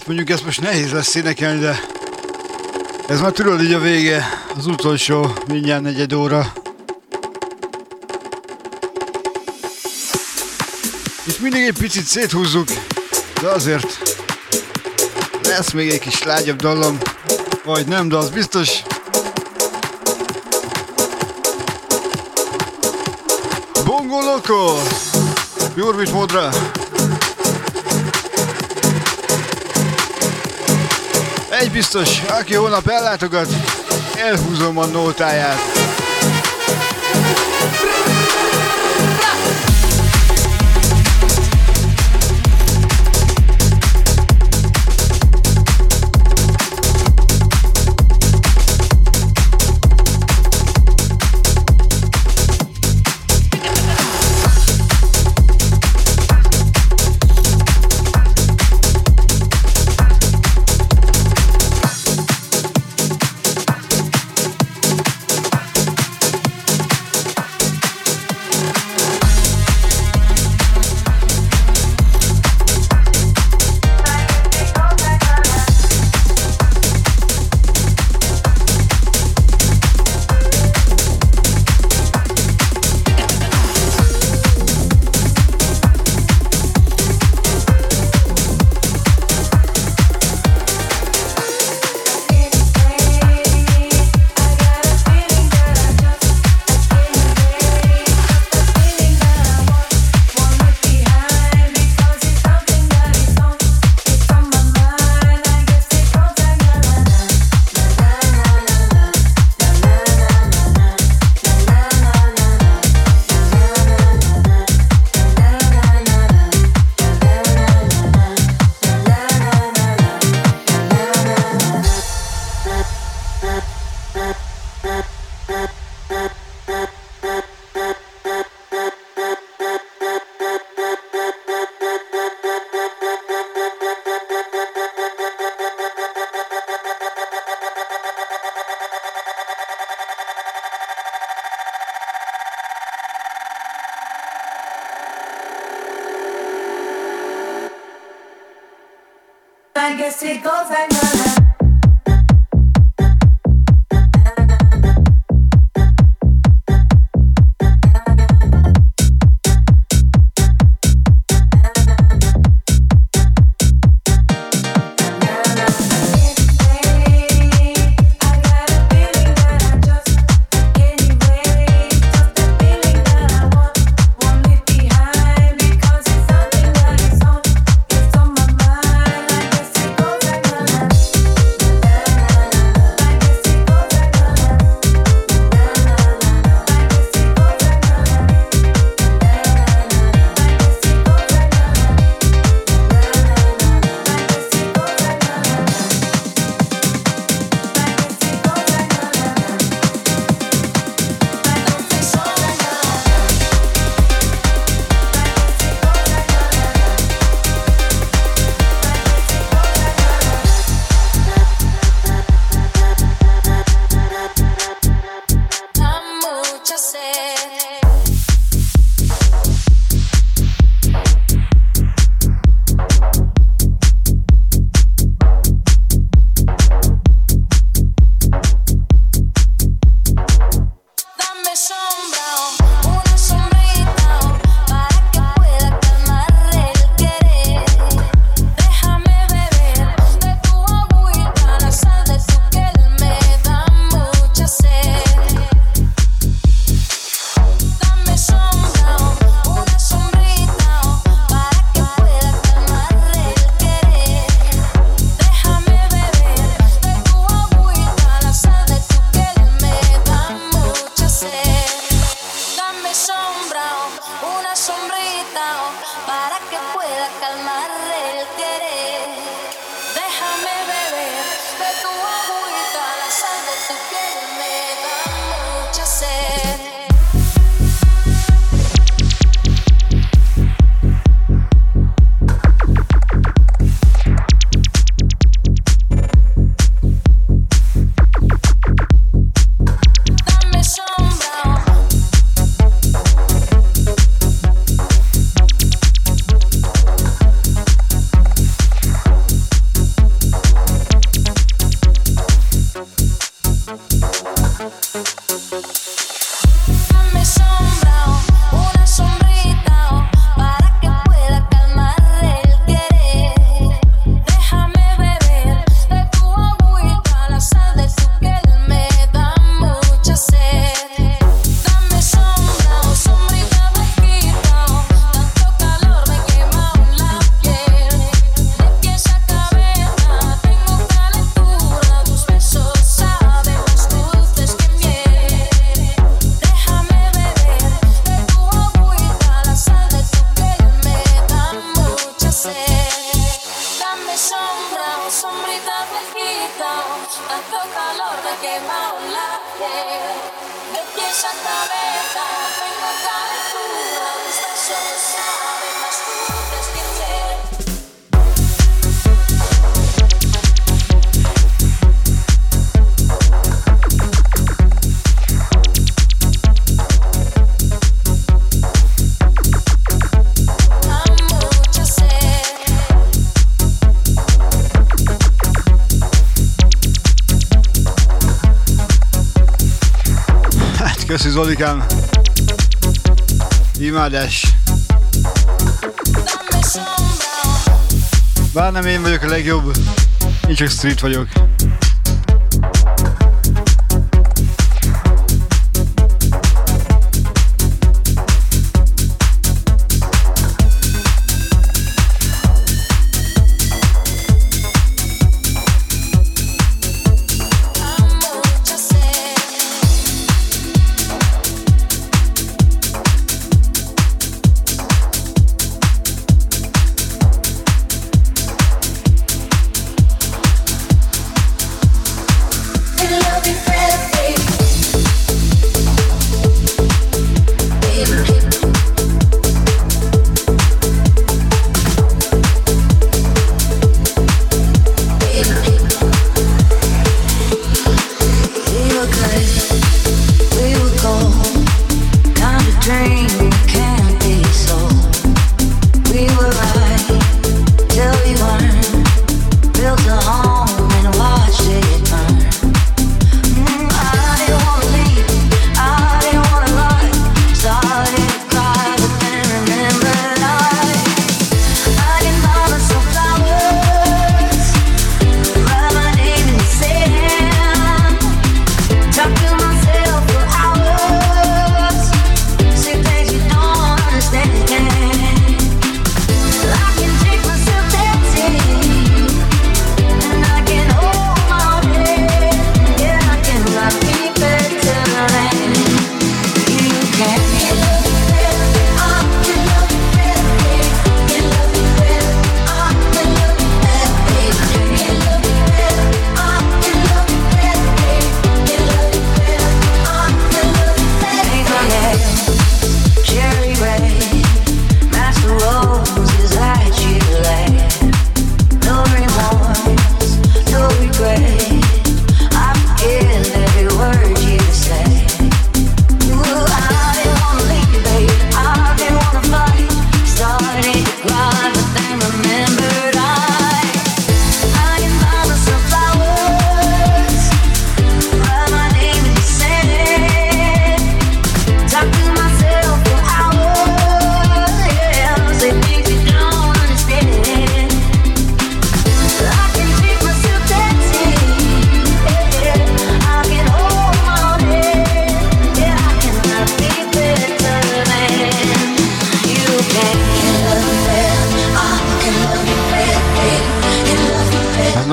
Mondjuk ezt most nehéz lesz énekelni, de ez már tudod így a vége, az utolsó, mindjárt negyed óra. Itt mindig egy picit széthúzzuk, de azért lesz még egy kis lágyabb dallam, vagy nem, de az biztos. Bongo Loco! Jurvit modra! Egy biztos, aki holnap ellátogat, elhúzom a nótáját. tanto calor me quema la piel, me empieza a cabeza, tengo calentura, mis pasiones saben más dulces que el hiel. Köszi Zolikám, imádás! Bár nem én vagyok a legjobb, én csak street vagyok.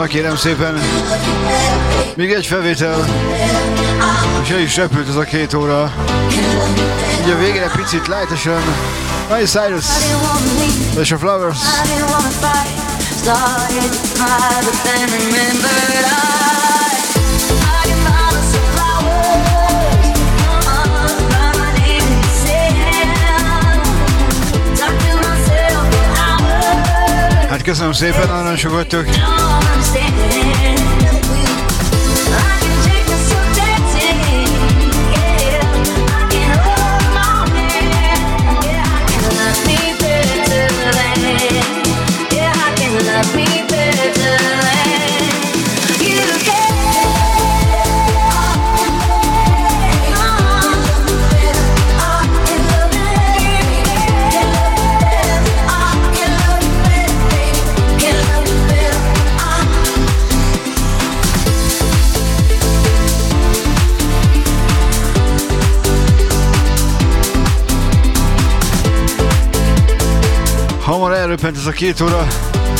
Kérem szépen, még egy felvétel, és el is repült ez a két óra. Ugye a végére picit lightosan, Miley Cyrus és a Flowers. Hát köszönöm szépen, nagyon sok vagytok. Hamar elröppent ez a két óra,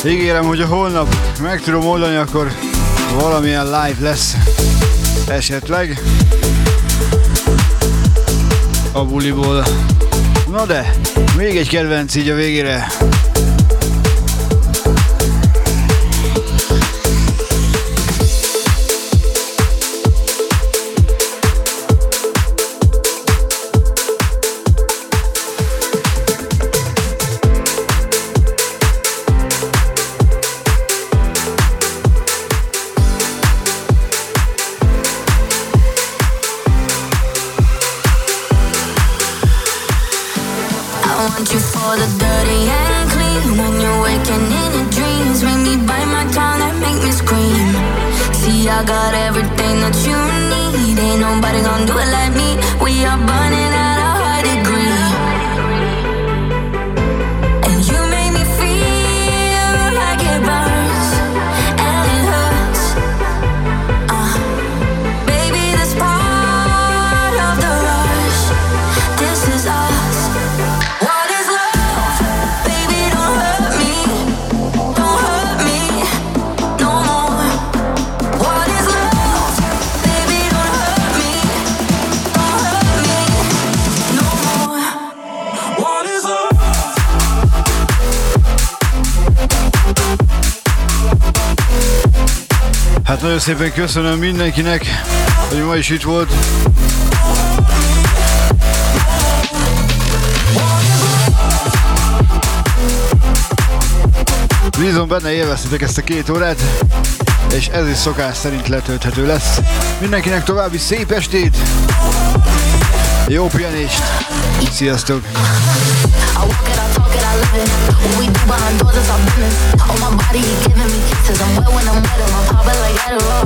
ígérem, hogy a holnap meg tudom oldani, akkor valamilyen live lesz esetleg a buliból. Na de, még egy kedvenc így a végére. want you for the dirty and clean. When you're waking in your dreams, make me bite my tongue and make me scream. See, I got everything that you need. Ain't nobody gonna do it like me. We are burning out a high degree. And you make me feel like it burns and it hurts. uh, Baby, that's part of the rush. This is us. What is love? Baby, don't hurt me. Don't hurt me no more. What is love? Baby, don't hurt me. Don't hurt me no more. What is love? Hát nagyon szépen köszönöm mindenkinek, hogy ma is itt volt. Bízom benne, élveztetek ezt a két órát, és ez is szokás szerint letölthető lesz. Mindenkinek további szép estét, jó pihenést, sziasztok! I walk it, I talk it, I live it. What we do behind doors is our business. Oh, my body, he giving me kisses. I'm wet when I'm wet, I'm popping like Adderall.